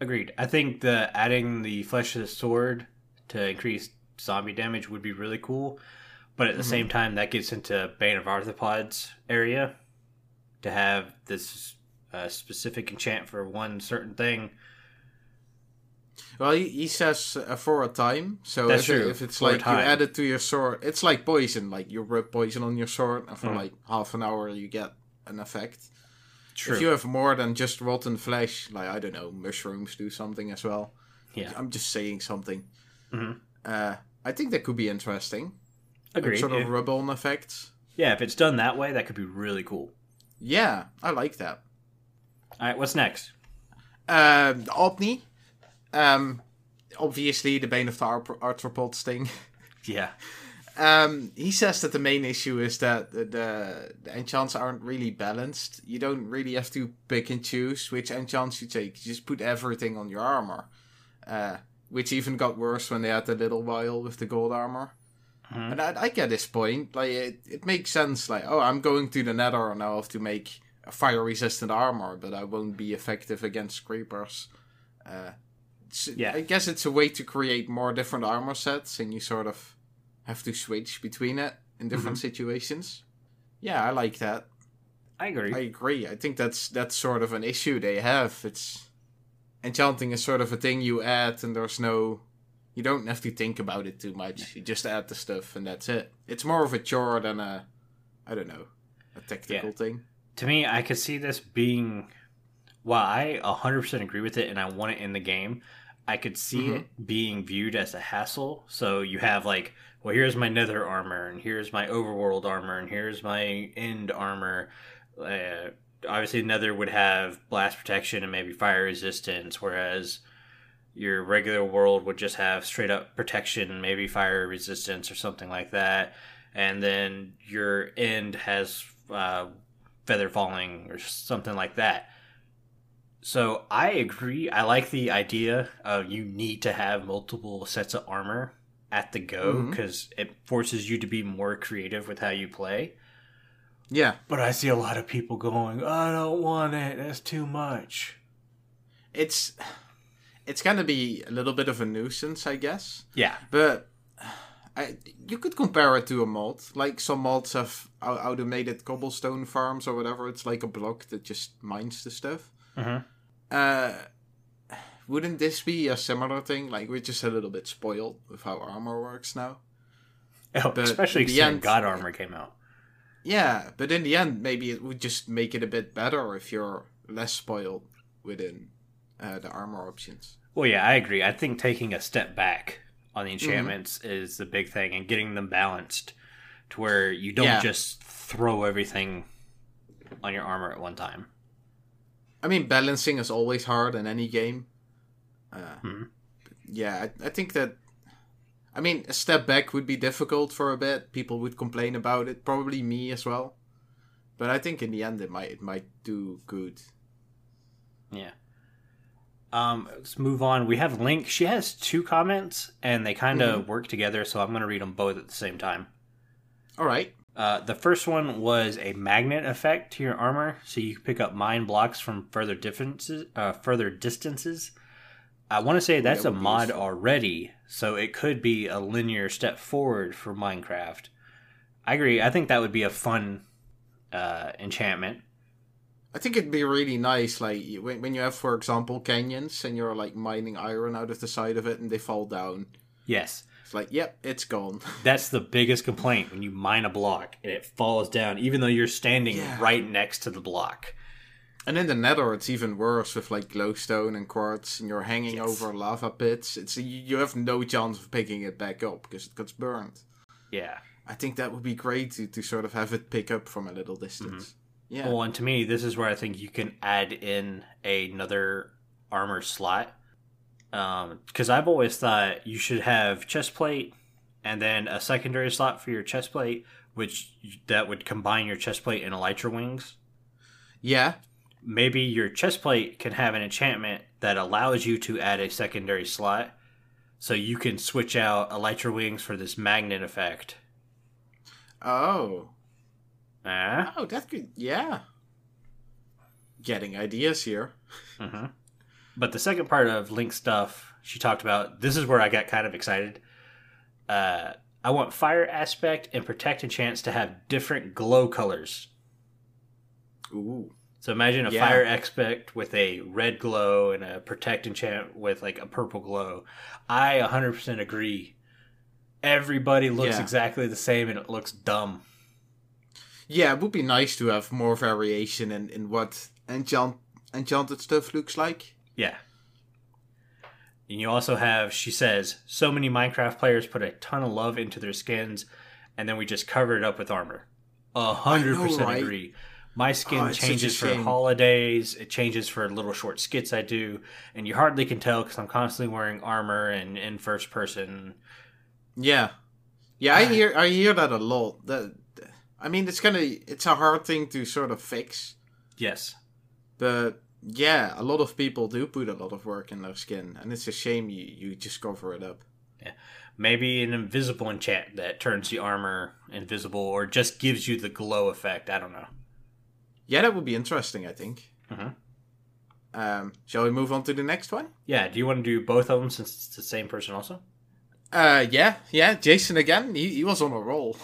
Agreed. I think the adding the flesh to the sword to increase zombie damage would be really cool. But at the mm-hmm. same time, that gets into Bane of Arthropods area. To have this uh, specific enchant for one certain thing... Well, he, he says uh, for a time, so that's if, true. If it's for like you add it to your sword, it's like poison, like you rub poison on your sword, and for mm. like half an hour you get an effect. True. If you have more than just rotten flesh, like, I don't know, mushrooms do something as well. Yeah. I'm just saying something. Mm-hmm. Uh, I think that could be interesting. Agreed. Like sort of yeah. rub-on effects. Yeah, if it's done that way, that could be really cool. Yeah, I like that. All right, what's next? Uh, the Opni. Um, obviously the Bane of the Arthropods thing. Yeah. Um, he says that the main issue is that the, the, the enchants aren't really balanced. You don't really have to pick and choose which enchants you take. You just put everything on your armor. Uh, which even got worse when they had the little vial with the gold armor. Mm-hmm. And I, I get this point. Like, it, it makes sense. Like, oh, I'm going to the nether and I'll have to make a fire-resistant armor, but I won't be effective against creepers. Uh, So yeah. I guess it's a way to create more different armor sets, and you sort of have to switch between it in different mm-hmm. situations. Yeah, I like that. I agree. I agree. I think that's that's sort of an issue they have. It's enchanting is sort of a thing you add, and there's no, you don't have to think about it too much. You just add the stuff, and that's it. It's more of a chore than a, I don't know, a tactical yeah. thing. To me, I could see this being. While I one hundred percent agree with it, and I want it in the game. I could see mm-hmm. it being viewed as a hassle. So you have like, well, here's my nether armor, and here's my overworld armor, and here's my end armor. Uh, obviously, nether would have blast protection and maybe fire resistance, whereas your regular world would just have straight up protection and maybe fire resistance or something like that. And then your end has uh, feather falling or something like that. So I agree. I like the idea of you need to have multiple sets of armor at the go because mm-hmm. it forces you to be more creative with how you play. Yeah. But I see a lot of people going, I don't want it. That's too much. It's it's going to be a little bit of a nuisance, I guess. Yeah. But I, you could compare it to a mod. Like some mods have automated cobblestone farms or whatever. It's like a block that just mines the stuff. Mm-hmm. Uh, wouldn't this be a similar thing? Like, we're just a little bit spoiled with how armor works now. Oh, especially since God armor came out. Yeah, but in the end, maybe it would just make it a bit better if you're less spoiled within uh, the armor options. Well, yeah, I agree. I think taking a step back on the enchantments mm-hmm. is the big thing, and getting them balanced to where you don't yeah. just throw everything on your armor at one time. I mean, balancing is always hard in any game. Uh, mm-hmm. Yeah, I, I think that... I mean, a step back would be difficult for a bit. People would complain about it. Probably me as well. But I think in the end, it might it might do good. Yeah. Um, let's move on. We have Link. She has two comments, and they kind of mm-hmm. work together, so I'm going to read them both at the same time. All right. Uh, the first one was a magnet effect to your armor, so you can pick up mine blocks from further differences, uh, further distances. I want to say that's a mod already, so it could be a linear step forward for Minecraft. I agree. I think that would be a fun uh, enchantment. I think it'd be really nice, like, when, when you have, for example, canyons, and you're, like, mining iron out of the side of it, and they fall down. Yes. It's like, yep, it's gone. That's the biggest complaint, when you mine a block, and it falls down, even though you're standing yeah. right next to the block. And in the Nether, it's even worse, with, like, glowstone and quartz, and you're hanging yes. over lava pits. It's you have no chance of picking it back up, because it gets burned. Yeah. I think that would be great to, to sort of have it pick up from a little distance. Mm-hmm. Yeah. Well, and to me, this is where I think you can add in another armor slot. Because um, I've always thought you should have chest plate and then a secondary slot for your chest plate, which that would combine your chest plate and elytra wings. Yeah. Maybe your chest plate can have an enchantment that allows you to add a secondary slot. So you can switch out elytra wings for this magnet effect. Oh. Uh, oh, that's good. Yeah. Getting ideas here. Mm-hmm. But the second part of Link stuff, she talked about, this is where I got kind of excited. Uh, I want fire aspect and protect enchants to have different glow colors. Ooh. So imagine a yeah. fire aspect with a red glow and a protect enchant with like a purple glow. I one hundred percent agree. Everybody looks yeah. exactly the same and it looks dumb. Yeah, it would be nice to have more variation in, in what enchant, enchanted stuff looks like. Yeah. And you also have, she says, so many Minecraft players put a ton of love into their skins, and then we just cover it up with armor. A hundred percent agree. My skin oh, changes for holidays, it changes for little short skits I do, and you hardly can tell because I'm constantly wearing armor and in first person. Yeah. Yeah, I hear I hear that a lot. That... I mean, it's kind of it's a hard thing to sort of fix. Yes. But, yeah, a lot of people do put a lot of work in their skin, and it's a shame you, you just cover it up. Yeah. Maybe an invisible enchant that turns the armor invisible or just gives you the glow effect. I don't know. Yeah, that would be interesting, I think. Mm-hmm. Um, shall we move on to the next one? Yeah, do you want to do both of them since it's the same person also? Uh, yeah, yeah, Jason again. He, he was on a roll.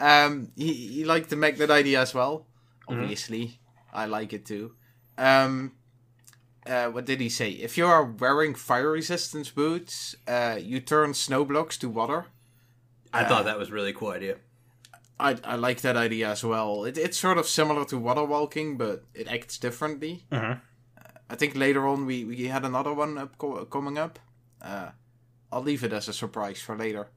Um, he, he liked the magnet idea as well. Obviously, mm-hmm. I like it too. Um, uh, what did he say? If you are wearing fire resistance boots, uh, you turn snow blocks to water. I uh, thought that was a really cool idea. I I like that idea as well. It it's sort of similar to water walking, but it acts differently. Mm-hmm. Uh, I think later on we, we had another one up co- coming up. Uh, I'll leave it as a surprise for later.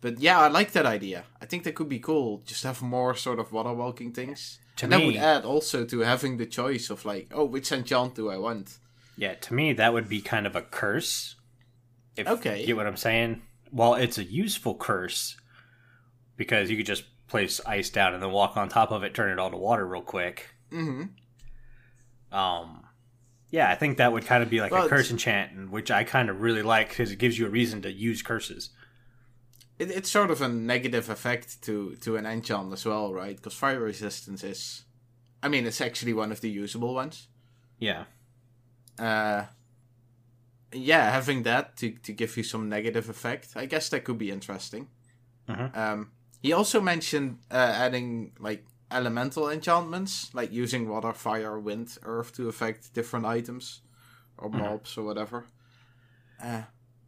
But yeah, I like that idea. I think that could be cool. Just have more sort of water walking things. To and me, that would add also to having the choice of like, oh, which enchant do I want? Yeah, to me, that would be kind of a curse. If okay. You get what I'm saying? Well, it's a useful curse because you could just place ice down and then walk on top of it, turn it all to water real quick. Mm-hmm. Um, yeah, I think that would kind of be like well, a curse it's... enchant, which I kind of really like because it gives you a reason to use curses. It, it's sort of a negative effect to, to an enchant as well, right? Because fire resistance is... I mean, it's actually one of the usable ones. Yeah. Uh, yeah, having that to, to give you some negative effect, I guess that could be interesting. Mm-hmm. Um, he also mentioned uh, adding, like, elemental enchantments, like using water, fire, wind, earth to affect different items or mobs mm-hmm. or whatever. Uh,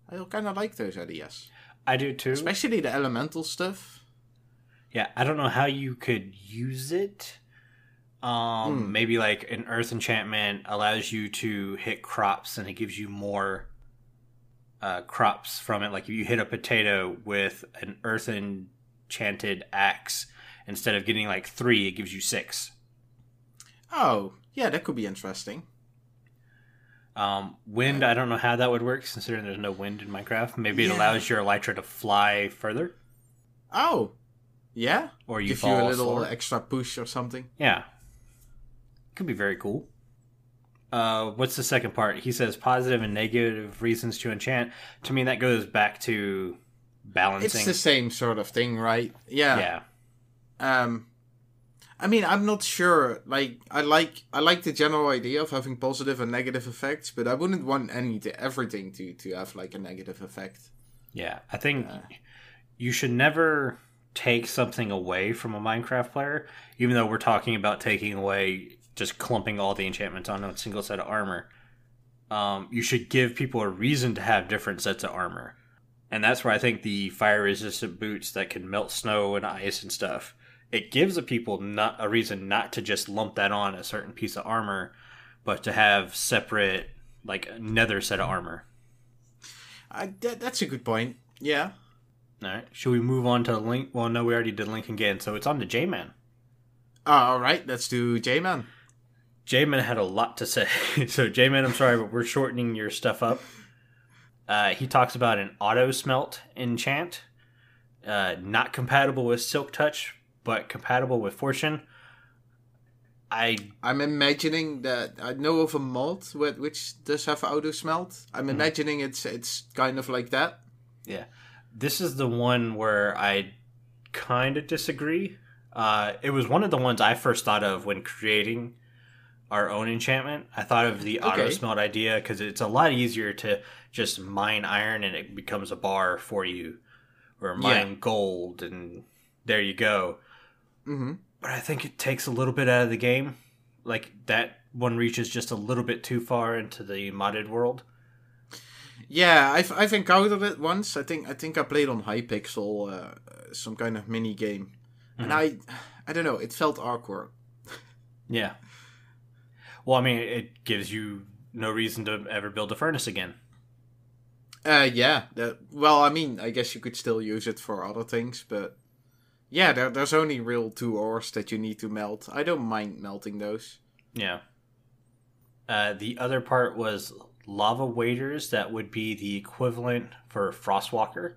I kind of like those ideas. I do too. Especially the elemental stuff. Yeah, I don't know how you could use it. Um, mm. Maybe like an earth enchantment allows you to hit crops and it gives you more uh, crops from it. Like if you hit a potato with an earth enchanted axe, instead of getting like three, it gives you six. Oh, yeah, that could be interesting. Um, wind, I don't know how that would work considering there's no wind in Minecraft. Maybe it yeah. allows your elytra to fly further. Oh, yeah. Or you give fall you a little slower. Extra push or something. Yeah. Could be very cool. Uh, what's the second part? He says positive and negative reasons to enchant. To me, that goes back to balancing. It's the same sort of thing, right? Yeah. Yeah. Um, I mean, I'm not sure. Like, I like I like the general idea of having positive and negative effects, but I wouldn't want any to everything to to have like a negative effect. Yeah, I think uh, you should never take something away from a Minecraft player, even though we're talking about taking away. Just clumping all the enchantments on a single set of armor. Um, you should give people a reason to have different sets of armor. And that's where I think the fire-resistant boots that can melt snow and ice and stuff, it gives the people not a reason not to just lump that on a certain piece of armor, but to have separate, like, another set of armor. Uh, that, that's a good point. Yeah. All right. Should we move on to Link? Well, no, we already did Link again, so it's on to J-Man. Uh, all right. Let's do J-Man. J-Man had a lot to say. So, J-Man, I'm sorry, but we're shortening your stuff up. Uh, he talks about an auto-smelt enchant. Uh, not compatible with Silk Touch, but compatible with Fortune. I, I'm imagining that... I know of a mold which does have auto-smelt. I'm mm-hmm. imagining it's it's kind of like that. Yeah. This is the one where I kind of disagree. Uh, it was one of the ones I first thought of when creating... our own enchantment. I thought of the auto smelt okay. idea because it's a lot easier to just mine iron and it becomes a bar for you, or mine yeah. gold and there you go. Mm-hmm. But I think it takes a little bit out of the game. Like that one reaches just a little bit too far into the modded world. Yeah, I've I've encountered it once. I think I think I played on Hypixel, uh, some kind of mini game, mm-hmm. and I I don't know. It felt awkward. Yeah. Well, I mean, it gives you no reason to ever build a furnace again. Uh, yeah. That, well, I mean, I guess you could still use it for other things, but... Yeah, there, there's only real two ores that you need to melt. I don't mind melting those. Yeah. Uh, the other part was lava waders. That would be the equivalent for Frostwalker.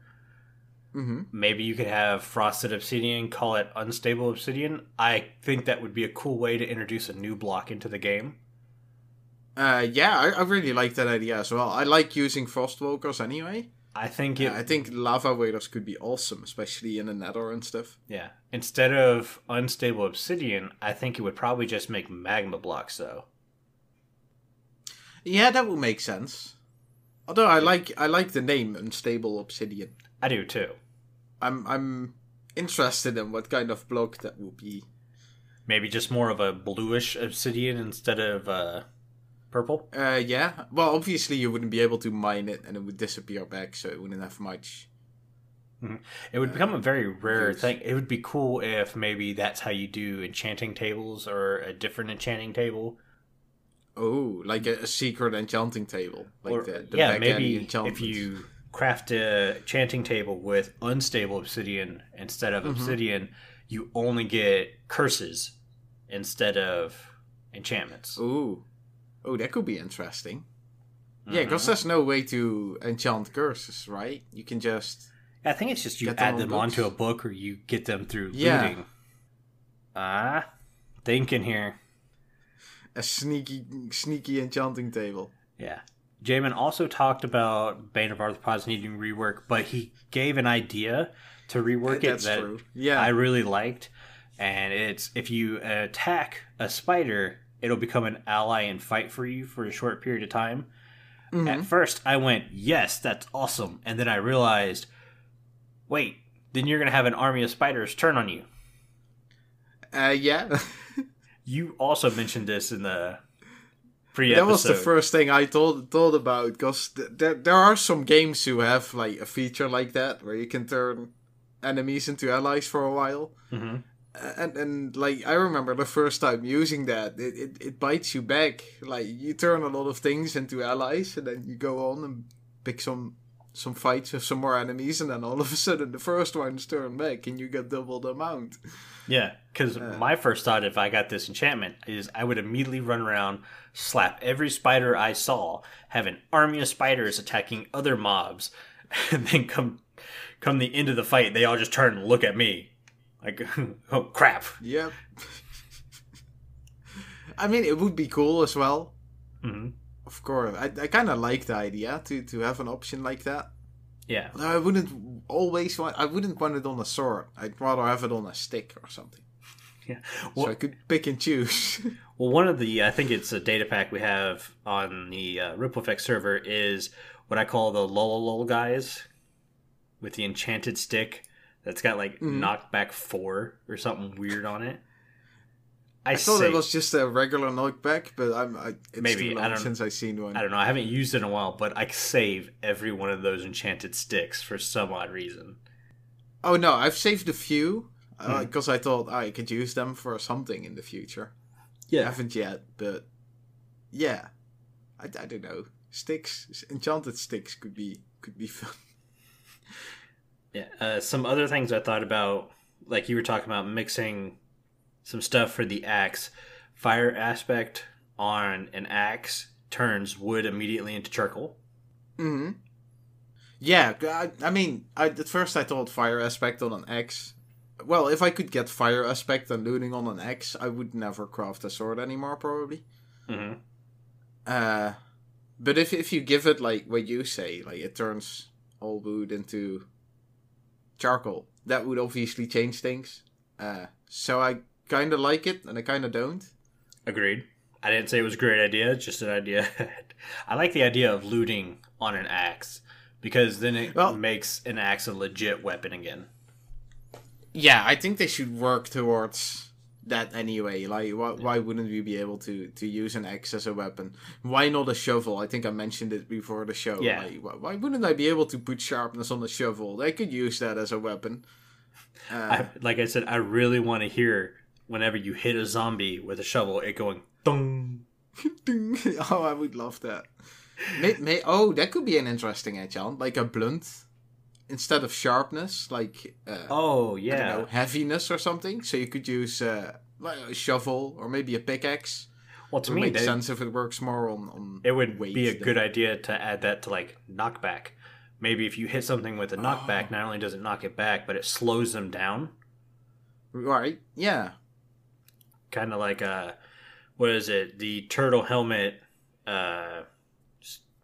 Mm-hmm. Maybe you could have frosted obsidian, call it unstable obsidian. I think that would be a cool way to introduce a new block into the game. Uh, yeah, I, I really like that idea as well. I like using frostwalkers anyway. I think it, uh, I think lava waders could be awesome, especially in the Nether and stuff. Yeah, instead of unstable obsidian, I think it would probably just make magma blocks though. Yeah, that would make sense. Although I like I like the name unstable obsidian. I do too. I'm I'm interested in what kind of block that will be. Maybe just more of a bluish obsidian instead of uh, purple? Uh, yeah. Well, obviously you wouldn't be able to mine it and it would disappear back, so it wouldn't have much. Mm-hmm. It would uh, become a very rare use. Thing. It would be cool if maybe that's how you do enchanting tables or a different enchanting table. Oh, like a, a secret enchanting table. Like or, the, the yeah, maybe if you... craft a enchanting table with unstable obsidian instead of mm-hmm. obsidian, you only get curses instead of enchantments. Ooh. Oh, that could be interesting. Mm-hmm. Yeah, because there's no way to enchant curses, right? You can just... I think it's just you add them, them onto a book or you get them through yeah. looting. Ah, thinking here. A sneaky, sneaky enchanting table. Yeah. J-Man also talked about Bane of Arthropods needing rework, but he gave an idea to rework it that true. Yeah. I really liked. And it's if you attack a spider, it'll become an ally and fight for you for a short period of time. Mm-hmm. At first, I went, yes, that's awesome. And then I realized, wait, then you're going to have an army of spiders turn on you. Uh, yeah. You also mentioned this in the... That was the first thing I told, thought about, because th- th- there are some games who have like a feature like that, where you can turn enemies into allies for a while. Mm-hmm. And, and like, I remember the first time using that, it, it, it bites you back. Like, you turn a lot of things into allies, and then you go on and pick some some fights with some more enemies, and then all of a sudden the first one's turned back, and you get double the amount. Yeah, because uh, my first thought, if I got this enchantment, is I would immediately run around, slap every spider I saw, have an army of spiders attacking other mobs, and then come, come the end of the fight, they all just turn and look at me. Like, oh, crap. Yep. I mean, it would be cool as well. Mm-hmm. Of course. I, I kind of like the idea to, to have an option like that. Yeah. No, I wouldn't always want... I wouldn't want it on a sword. I'd rather have it on a stick or something. Yeah. Well, so I could pick and choose. Well, one of the... I think it's a data pack we have on the uh, Ripple Effect server is what I call the lololol guys with the enchanted stick. That's got like mm. knockback four or something weird on it. I, I thought say, it was just a regular knockback, but I'm I, it's maybe too long I don't, since I've seen one. I don't know. I haven't used it in a while, but I save every one of those enchanted sticks for some odd reason. Oh no, I've saved a few because uh, mm. I thought oh, I could use them for something in the future. Yeah, I haven't yet, but yeah, I, I don't know. Sticks, enchanted sticks could be could be fun. Yeah, uh, some other things I thought about, like you were talking about mixing some stuff for the axe. Fire aspect on an axe turns wood immediately into charcoal. Mm-hmm. Yeah, I, I mean, I, at first I thought fire aspect on an axe. Well, if I could get fire aspect and looting on an axe, I would never craft a sword anymore, probably. Mm-hmm. Uh, but if if you give it, like, what you say, like, it turns all wood into... charcoal. That would obviously change things. Uh, so I kind of like it, and I kind of don't. Agreed. I didn't say it was a great idea, just an idea. I like the idea of looting on an axe, because then it well, makes an axe a legit weapon again. Yeah, I think they should work towards that anyway. Like, why, why wouldn't we be able to, to use an axe as a weapon? Why not a shovel? I think I mentioned it before the show. Yeah. Like, why, why wouldn't I be able to put sharpness on the shovel? I could use that as a weapon. Uh, I, like I said, I really want to hear whenever you hit a zombie with a shovel, it going, dung. Ding. Oh, I would love that. may, may, oh, that could be an interesting enchant. Like a blunt. Instead of sharpness, like uh, oh yeah, I don't know, heaviness or something. So you could use uh, a shovel or maybe a pickaxe. Well, to it me, makes they, sense if it works more on. on it would weight be a than... good idea to add that to like knockback. Maybe if you hit something with a knockback, oh. not only does it knock it back, but it slows them down. Right? Yeah. Kind of like uh, what is it? The turtle helmet uh,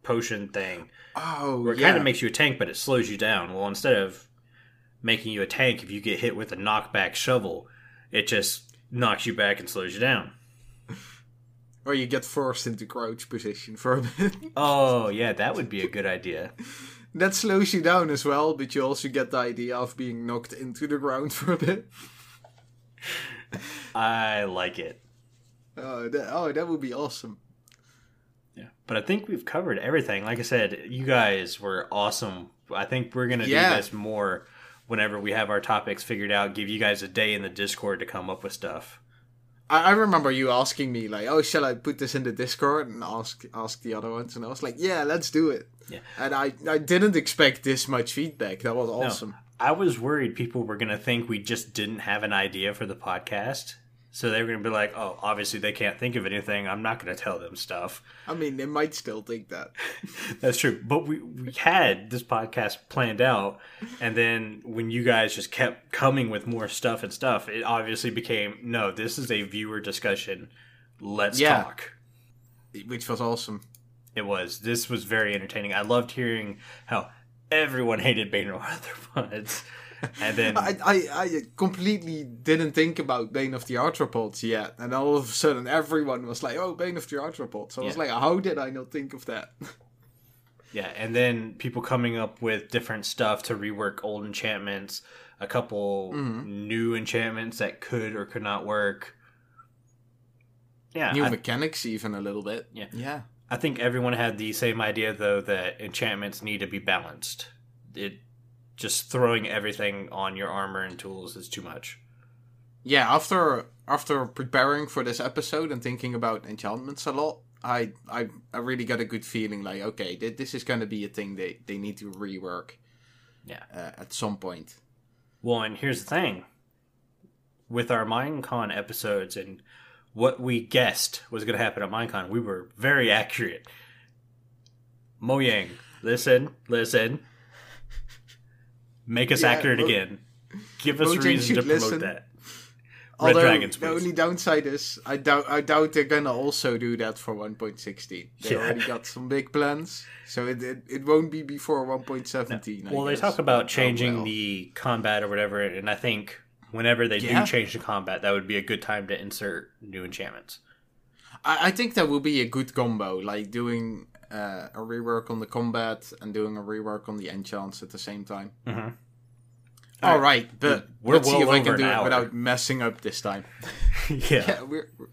potion thing. Oh, where it yeah. kind of makes you a tank, but it slows you down. Well, instead of making you a tank, if you get hit with a knockback shovel, it just knocks you back and slows you down. Or you get forced into crouch position for a bit. Oh, yeah, that would be a good idea. That slows you down as well, but you also get the idea of being knocked into the ground for a bit. I like it. Oh that, oh, that would be awesome. Yeah, but I think we've covered everything. Like I said, you guys were awesome. I think we're going to yeah. do this more whenever we have our topics figured out, give you guys a day in the Discord to come up with stuff. I, I remember you asking me, like, oh, shall I put this in the Discord and ask ask the other ones? And I was like, yeah, let's do it. Yeah. And I, I didn't expect this much feedback. That was awesome. No, I was worried people were going to think we just didn't have an idea for the podcast. So they were going to be like, oh, obviously they can't think of anything. I'm not going to tell them stuff. I mean, they might still think that. That's true. But we, we had this podcast planned out. And then when you guys just kept coming with more stuff and stuff, it obviously became, no, this is a viewer discussion. Let's yeah. talk. Which was awesome. It was. This was very entertaining. I loved hearing how everyone hated Bane of Arthropods. And then I, I I completely didn't think about Bane of the Arthropods yet, and all of a sudden everyone was like, "Oh, Bane of the Arthropods." I yeah. was like, "How did I not think of that?" Yeah, and then people coming up with different stuff to rework old enchantments, a couple mm-hmm. new enchantments that could or could not work. Yeah, new I, mechanics even a little bit. Yeah, yeah. I think everyone had the same idea though that enchantments need to be balanced. It. Just throwing everything on your armor and tools is too much. yeah, after after preparing for this episode and thinking about enchantments a lot, I I, I really got a good feeling like, okay, th this is going to be a thing they, they need to rework yeah. uh, at some point. Well, and here's the thing. With our Minecon episodes and what we guessed was going to happen at Minecon, we were very accurate. Mojang, listen, listen. Make us yeah, accurate again. Give us Mojang a reason to promote listen. that. Red Although, Dragons, the only downside is I doubt I doubt they're gonna also do that for one point sixteen. They yeah. already got some big plans, so it it, it won't be before one point seventeen. No. Well, guess. they talk about changing oh, well. the combat or whatever, and I think whenever they yeah. do change the combat, that would be a good time to insert new enchantments. I, I think that will be a good combo, like doing uh, a rework on the combat and doing a rework on the enchants at the same time. Mm-hmm. All right, but we're let's well see if I can do it without messing up this time. yeah. yeah we're, we're,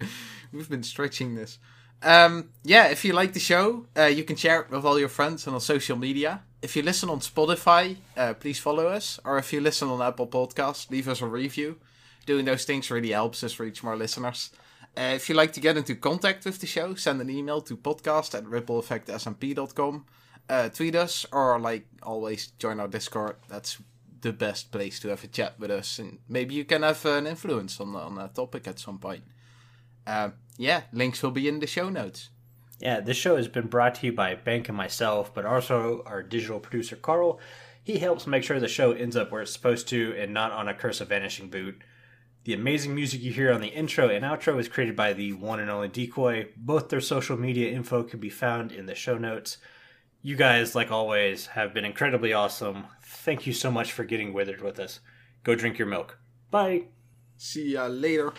we've been stretching this. Um, yeah, if you like the show, uh, you can share it with all your friends and on social media. If you listen on Spotify, uh, please follow us. Or if you listen on Apple Podcasts, leave us a review. Doing those things really helps us reach more listeners. Uh, if you'd like to get into contact with the show, send an email to podcast at ripple effect s m p dot com. Uh, tweet us, or like always, join our Discord. That's the best place to have a chat with us, and maybe you can have an influence on on that topic at some point. Uh, yeah, links will be in the show notes. Yeah, this show has been brought to you by Bank and myself, but also our digital producer Carl. He helps make sure the show ends up where it's supposed to and not on a Curse of Vanishing boot. The amazing music you hear on the intro and outro is created by the one and only Decoy. Both their social media info can be found in the show notes. You guys, like always, have been incredibly awesome. Thank you so much for getting withered with us. Go drink your milk. Bye. See ya later.